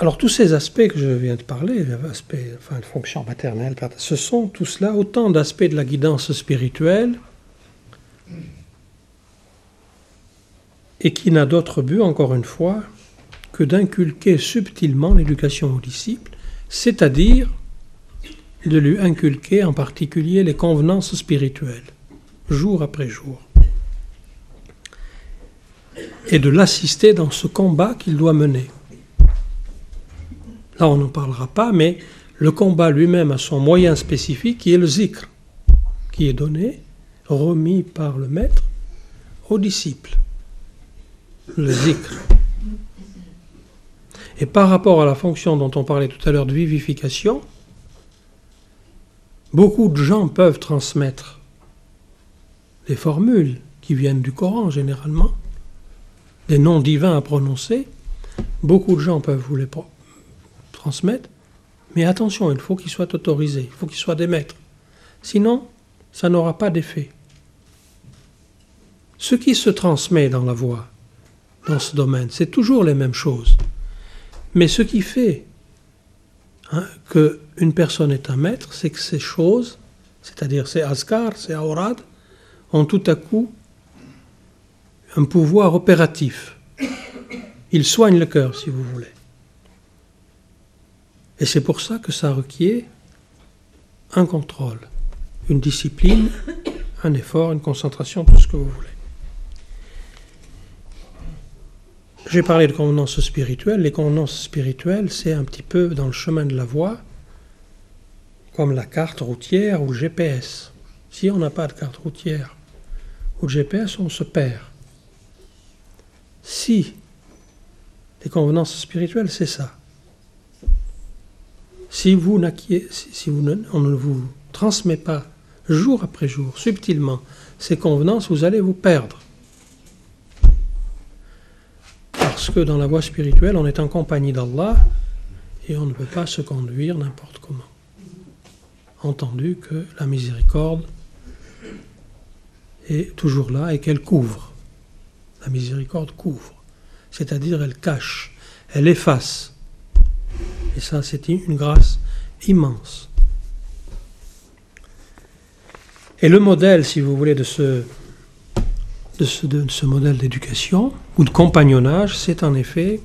Alors tous ces aspects que je viens de parler, aspects, enfin fonction maternelle, ce sont tout cela autant d'aspects de la guidance spirituelle et qui n'a d'autre but, encore une fois, que d'inculquer subtilement l'éducation aux disciples, c'est-à-dire de lui inculquer en particulier les convenances spirituelles, jour après jour, et de l'assister dans ce combat qu'il doit mener. Là, on n'en parlera pas, mais le combat lui-même a son moyen spécifique, qui est le zikr, qui est donné, remis par le maître aux disciples. Le zikr. Et par rapport à la fonction dont on parlait tout à l'heure de vivification, beaucoup de gens peuvent transmettre des formules qui viennent du Coran, généralement, des noms divins à prononcer. Beaucoup de gens peuvent vous les prononcer. transmettre, mais attention, il faut qu'ils soient autorisés, il faut qu'ils soient des maîtres. Sinon, ça n'aura pas d'effet. Ce qui se transmet dans la voie, dans ce domaine, c'est toujours les mêmes choses. Mais ce qui fait hein, qu'une personne est un maître, c'est que ces choses, c'est-à-dire ces askar, ces aurad, ont tout à coup un pouvoir opératif. Ils soignent le cœur, si vous voulez. Et c'est pour ça que ça requiert un contrôle, une discipline, un effort, une concentration, tout ce que vous voulez. J'ai parlé de convenances spirituelles. Les convenances spirituelles, c'est un petit peu dans le chemin de la voie, comme la carte routière ou le G P S. Si on n'a pas de carte routière ou de G P S, on se perd. Si les convenances spirituelles, c'est ça. Si vous, si vous ne, on ne vous transmet pas jour après jour, subtilement, ces convenances, vous allez vous perdre. Parce que dans la voie spirituelle, on est en compagnie d'Allah et on ne peut pas se conduire n'importe comment. Entendu que la miséricorde est toujours là et qu'elle couvre. La miséricorde couvre, c'est-à-dire elle cache, elle efface. Et ça, c'est une grâce immense. Et le modèle, si vous voulez, de ce, de ce, de ce modèle d'éducation ou de compagnonnage, c'est en effet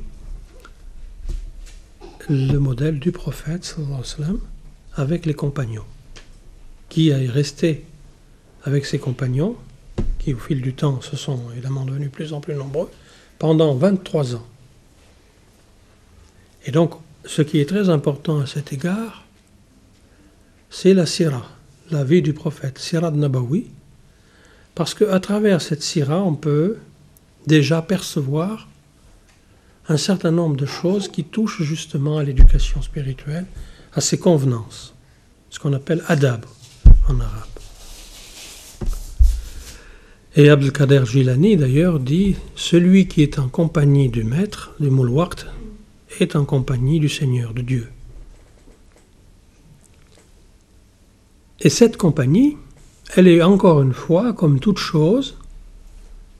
le modèle du prophète, sallallahu alayhi wa sallam, avec les compagnons, qui est resté avec ses compagnons, qui au fil du temps se sont évidemment devenus de plus en plus nombreux, pendant vingt-trois ans. Et donc, ce qui est très important à cet égard, c'est la sira, la vie du prophète, sira de Nabawi, parce qu'à travers cette sira, on peut déjà percevoir un certain nombre de choses qui touchent justement à l'éducation spirituelle, à ses convenances, ce qu'on appelle adab en arabe. Et Abdelkader Jilani d'ailleurs dit « Celui qui est en compagnie du maître, du Moulwaqt, est en compagnie du Seigneur, de Dieu. » Et cette compagnie, elle est encore une fois, comme toute chose,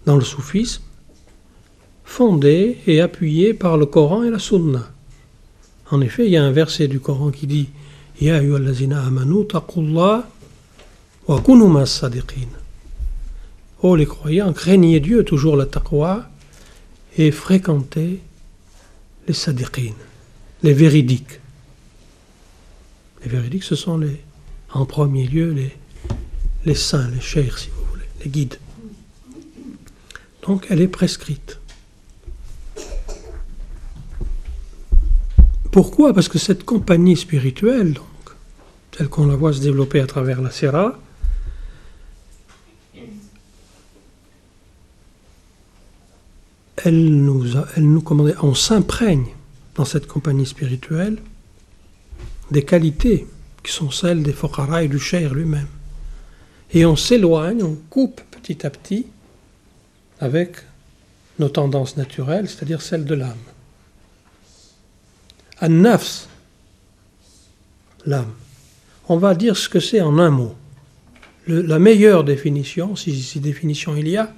dans le soufisme, fondée et appuyée par le Coran et la Sunna. En effet, il y a un verset du Coran qui dit « Ya ayyuhallazina amanu taqullah wa kunu ma'as sadiqin » Oh les croyants, craignez Dieu, toujours la taqwa, et fréquentez les sadiqines, les véridiques. Les véridiques, ce sont les, en premier lieu les, les saints, les sheikhs, si vous voulez, les guides. Donc elle est prescrite. Pourquoi ? Parce que cette compagnie spirituelle, donc, telle qu'on la voit se développer à travers la Sira, elle nous, a, elle nous commandait, on s'imprègne dans cette compagnie spirituelle des qualités qui sont celles des Fokhara et du Cheikh lui-même. Et on s'éloigne, on coupe petit à petit avec nos tendances naturelles, c'est-à-dire celles de l'âme. An-nafs, l'âme. On va dire ce que c'est en un mot. Le, la meilleure définition, si, si définition il y a,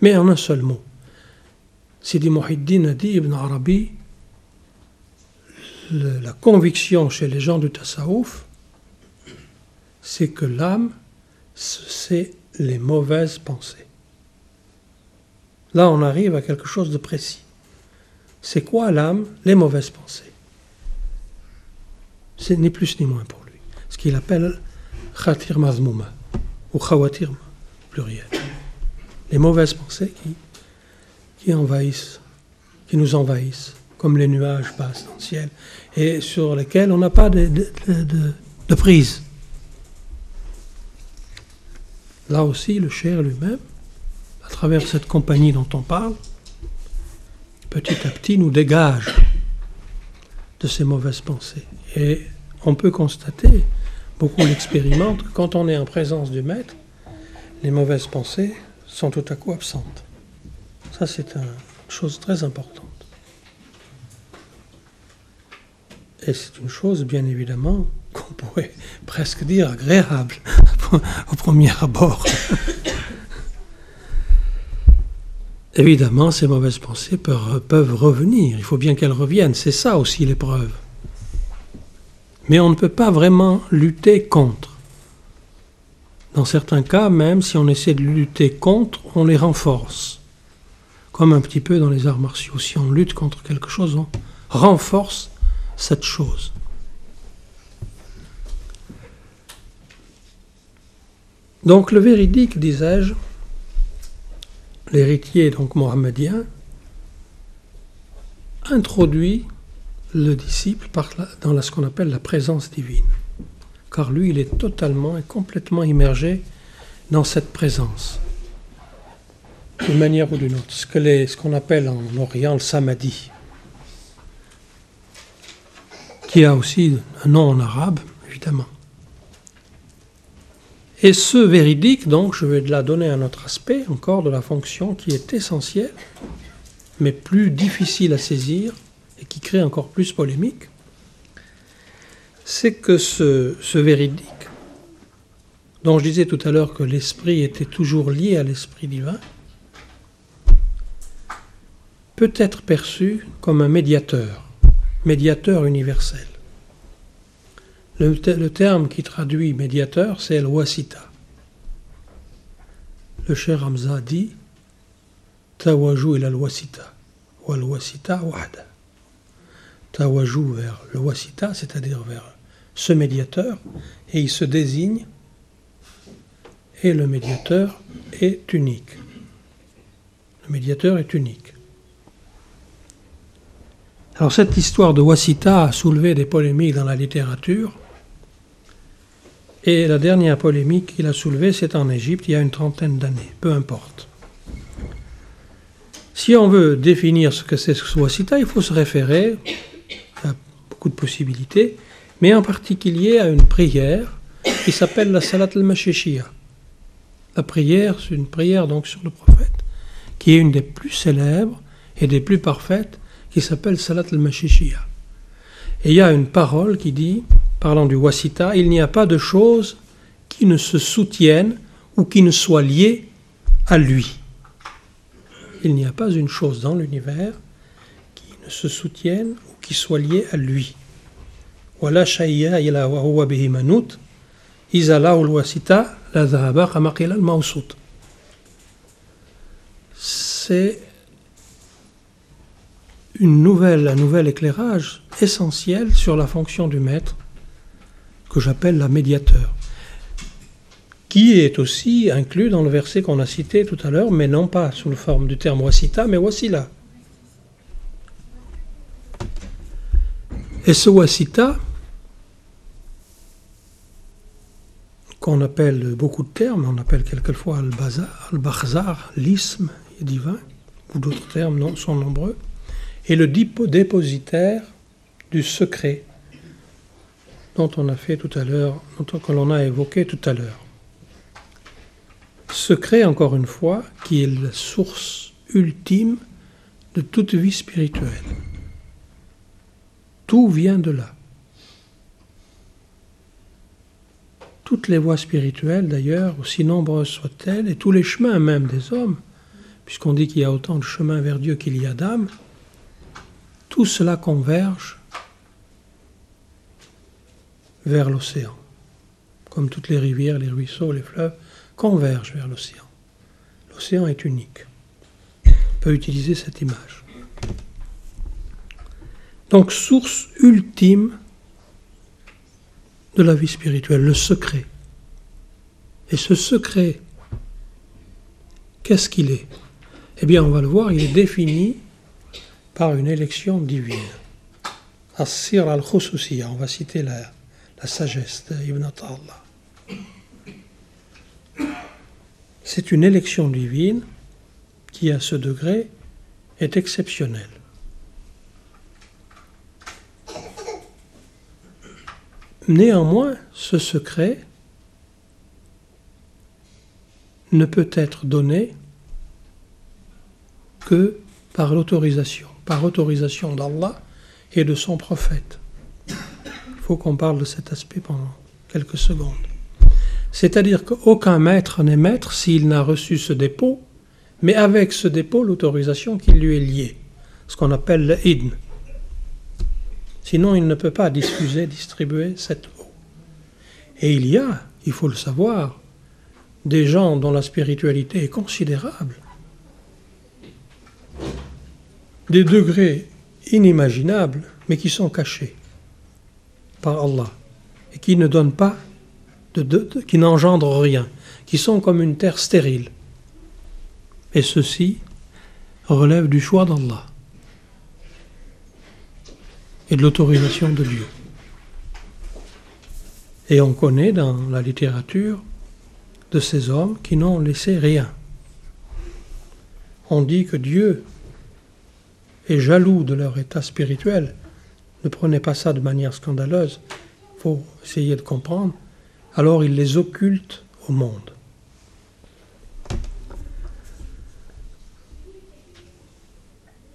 mais en un seul mot. Sidi Mouhidine a dit, Ibn Arabi, le, la conviction chez les gens du tasawuf, c'est que l'âme, c'est les mauvaises pensées. Là, on arrive à quelque chose de précis. C'est quoi l'âme ? Les mauvaises pensées. C'est ni plus ni moins pour lui. Ce qu'il appelle khatir mazmouma, ou khawatir pluriel. Les mauvaises pensées qui, qui envahissent, qui nous envahissent, comme les nuages passent dans le ciel, et sur lesquels on n'a pas de, de, de, de prise. Là aussi, le cher lui-même, à travers cette compagnie dont on parle, petit à petit nous dégage de ces mauvaises pensées. Et on peut constater, beaucoup l'expérimentent, que quand on est en présence du maître, les mauvaises pensées sont tout à coup absentes. Ça, c'est une chose très importante. Et c'est une chose, bien évidemment, qu'on pourrait presque dire agréable au premier abord. Évidemment, ces mauvaises pensées peuvent revenir. Il faut bien qu'elles reviennent. C'est ça aussi l'épreuve. Mais on ne peut pas vraiment lutter contre. Dans certains cas, même si on essaie de lutter contre, on les renforce. Comme un petit peu dans les arts martiaux. Si on lutte contre quelque chose, on renforce cette chose. Donc le véridique, disais-je, l'héritier donc mohammedien introduit le disciple par la, dans la, ce qu'on appelle la présence divine, car lui il est totalement et complètement immergé dans cette présence d'une manière ou d'une autre, ce, que les, ce qu'on appelle en Orient le samadhi, qui a aussi un nom en arabe évidemment. Et ce véridique, donc, je vais de la donner un autre aspect, encore de la fonction qui est essentielle, mais plus difficile à saisir et qui crée encore plus polémique, c'est que ce, ce véridique, dont je disais tout à l'heure que l'esprit était toujours lié à l'esprit divin, peut être perçu comme un médiateur, médiateur universel. Le, te, le terme qui traduit médiateur, c'est al-wasita. Le cheikh Hamza dit Tawaju ila al-wasita, wa al-wasita wahda. Tawaju vers le wasita, c'est-à-dire vers ce médiateur, et il se désigne, et le médiateur est unique. Le médiateur est unique. Alors cette histoire de wasita a soulevé des polémiques dans la littérature. Et la dernière polémique qu'il a soulevée, c'est en Égypte, il y a une trentaine d'années, peu importe. Si on veut définir ce que c'est ce wasita, il faut se référer à beaucoup de possibilités, mais en particulier à une prière qui s'appelle la salat al-mashishia. La prière, c'est une prière donc sur le prophète, qui est une des plus célèbres et des plus parfaites, qui s'appelle salat al-mashishia. Et il y a une parole qui dit, parlant du wasita, il n'y a pas de choses qui ne se soutiennent ou qui ne soient liées à lui. Il n'y a pas une chose dans l'univers qui ne se soutienne ou qui soit liée à lui. Wala shay'a illa wa huwa bihi manut, iza la al-wasita la dhahaba kama qila al-mawsut. C'est une nouvelle, un nouvel éclairage essentiel sur la fonction du maître, que j'appelle la médiateur, qui est aussi inclus dans le verset qu'on a cité tout à l'heure, mais non pas sous la forme du terme wasita, mais wasila. Et ce wasita, qu'on appelle beaucoup de termes, on appelle quelquefois al-bakhzar, l'isme divin, ou d'autres termes non, sont nombreux, est le dépositaire du secret dont on a fait tout à l'heure, que l'on a évoqué tout à l'heure. Secret, encore une fois, qui est la source ultime de toute vie spirituelle. Tout vient de là. Toutes les voies spirituelles, d'ailleurs, aussi nombreuses soient-elles, et tous les chemins même des hommes, puisqu'on dit qu'il y a autant de chemins vers Dieu qu'il y a d'âmes, tout cela converge vers l'océan, comme toutes les rivières, les ruisseaux, les fleuves, convergent vers l'océan. L'océan est unique. On peut utiliser cette image. Donc, source ultime de la vie spirituelle, le secret. Et ce secret, qu'est-ce qu'il est ? Eh bien, on va le voir, il est défini par une élection divine. As-sir al-khususiyya, on va citer la, la sagesse d'Ibn Khaldun. C'est une élection divine qui, à ce degré, est exceptionnelle. Néanmoins, ce secret ne peut être donné que par l'autorisation, par autorisation d'Allah et de son prophète. Il faut qu'on parle de cet aspect pendant quelques secondes. C'est-à-dire qu'aucun maître n'est maître s'il n'a reçu ce dépôt, mais avec ce dépôt, l'autorisation qui lui est liée, ce qu'on appelle le idn. Sinon, il ne peut pas diffuser, distribuer cette eau. Et il y a, il faut le savoir, des gens dont la spiritualité est considérable, des degrés inimaginables, mais qui sont cachés par Allah, et qui ne donnent pas De, de, qui n'engendrent rien, qui sont comme une terre stérile. Et ceci relève du choix d'Allah et de l'autorisation de Dieu. Et on connaît dans la littérature de ces hommes qui n'ont laissé rien. On dit que Dieu est jaloux de leur état spirituel. Ne prenez pas ça de manière scandaleuse, il faut essayer de comprendre. Alors il les occulte au monde.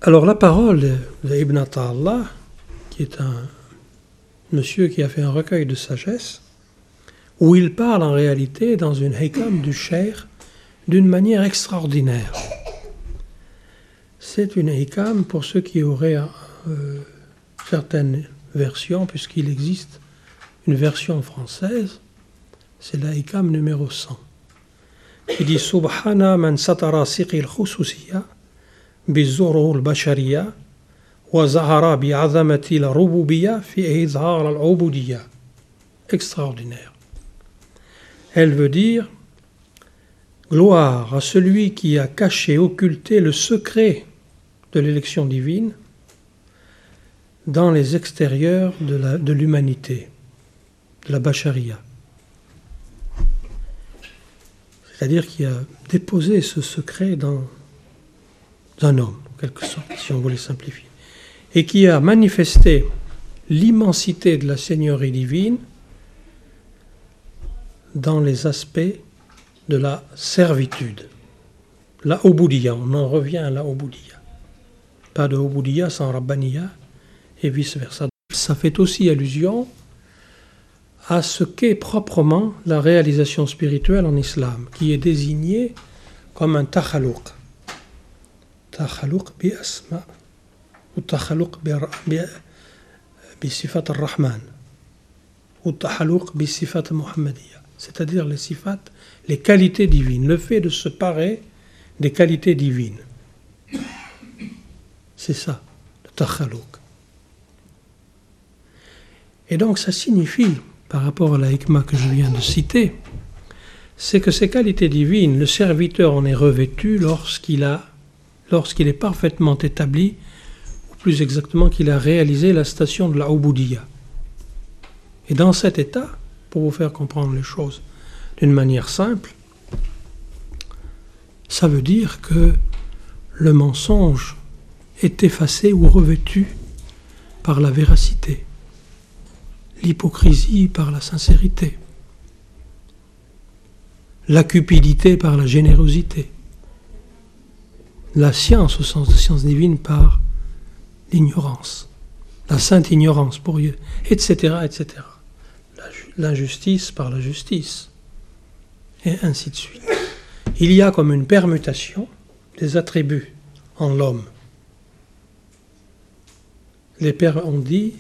Alors la parole d'Ibn Khaldun, qui est un monsieur qui a fait un recueil de sagesse, où il parle en réalité dans une hikam du shaykh d'une manière extraordinaire. C'est une hikam pour ceux qui auraient euh, certaines versions, puisqu'il existe une version française. C'est l'Aïkam numéro cent, qui dit « Subhana man satara siqil khususiyya bizzuruhu al-bashariyya wa zahara bi'azamati al-rububiyya fi izhar al-ubudiyya » Extraordinaire. Elle veut dire « Gloire à celui qui a caché, occulté le secret de l'élection divine dans les extérieurs de, la, de l'humanité, de la bashariyya. » C'est-à-dire qu'il a déposé ce secret dans un homme, en quelque sorte, si on voulait simplifier, et qui a manifesté l'immensité de la Seigneurie divine dans les aspects de la servitude. La oboudia, on en revient à la oboudia. Pas de oboudia sans rabbaniya, et vice-versa. Ça fait aussi allusion à ce qu'est proprement la réalisation spirituelle en islam, qui est désignée comme un takhaluq. Takhaluq bi asma, ou takhaluq bi sifat al-Rahman, ou takhaluq bi sifat al-Muhammadiyya, c'est-à-dire les sifat, les qualités divines, le fait de se parer des qualités divines. C'est ça, le takhaluq. Et donc ça signifie, par rapport à la hikma que je viens de citer, c'est que ces qualités divines, le serviteur en est revêtu lorsqu'il a, lorsqu'il est parfaitement établi, ou plus exactement qu'il a réalisé la station de la Ubudiyya. Et dans cet état, pour vous faire comprendre les choses d'une manière simple, ça veut dire que le mensonge est effacé ou revêtu par la véracité, l'hypocrisie par la sincérité, la cupidité par la générosité, la science au sens de science divine par l'ignorance, la sainte ignorance, pour y... et cetera, et cetera. L'injustice par la justice, et ainsi de suite. Il y a comme une permutation des attributs en l'homme. Les pères ont dit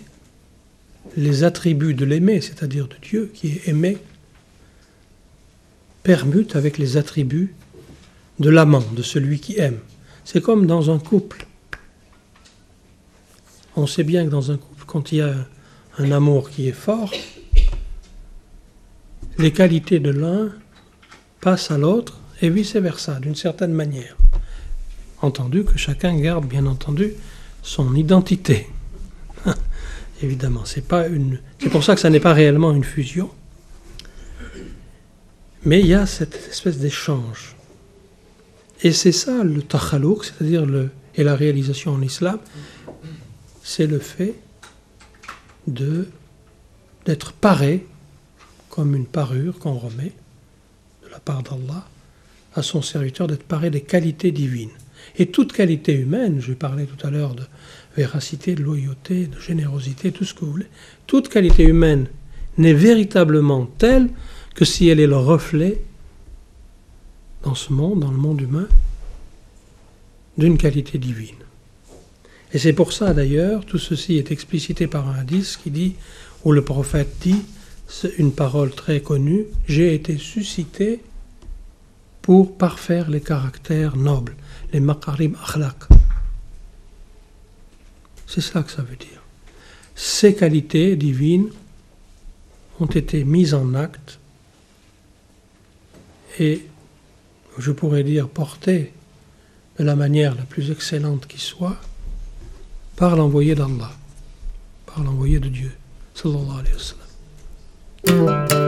les attributs de l'aimer, c'est-à-dire de Dieu qui est aimé, permutent avec les attributs de l'amant, de celui qui aime. C'est comme dans un couple. On sait bien que dans un couple, quand il y a un amour qui est fort, les qualités de l'un passent à l'autre et vice-versa, d'une certaine manière. Entendu que chacun garde, bien entendu, son identité. Évidemment, c'est pas une... c'est pour ça que ça n'est pas réellement une fusion. Mais il y a cette espèce d'échange. Et c'est ça le takhalouk, c'est-à-dire le... et la réalisation en islam, c'est le fait de... d'être paré, comme une parure qu'on remet, de la part d'Allah, à son serviteur, d'être paré des qualités divines. Et toute qualité humaine, je parlais tout à l'heure de véracité, de loyauté, de générosité, tout ce que vous voulez, toute qualité humaine n'est véritablement telle que si elle est le reflet dans ce monde, dans le monde humain, d'une qualité divine. Et c'est pour ça d'ailleurs, tout ceci est explicité par un hadith qui dit, où le prophète dit, c'est une parole très connue, « J'ai été suscité pour parfaire les caractères nobles, les maqarim akhlaq. » C'est cela que ça veut dire. Ces qualités divines ont été mises en acte et, je pourrais dire, portées de la manière la plus excellente qui soit par l'envoyé d'Allah, par l'envoyé de Dieu, sallallahu alayhi wa sallam.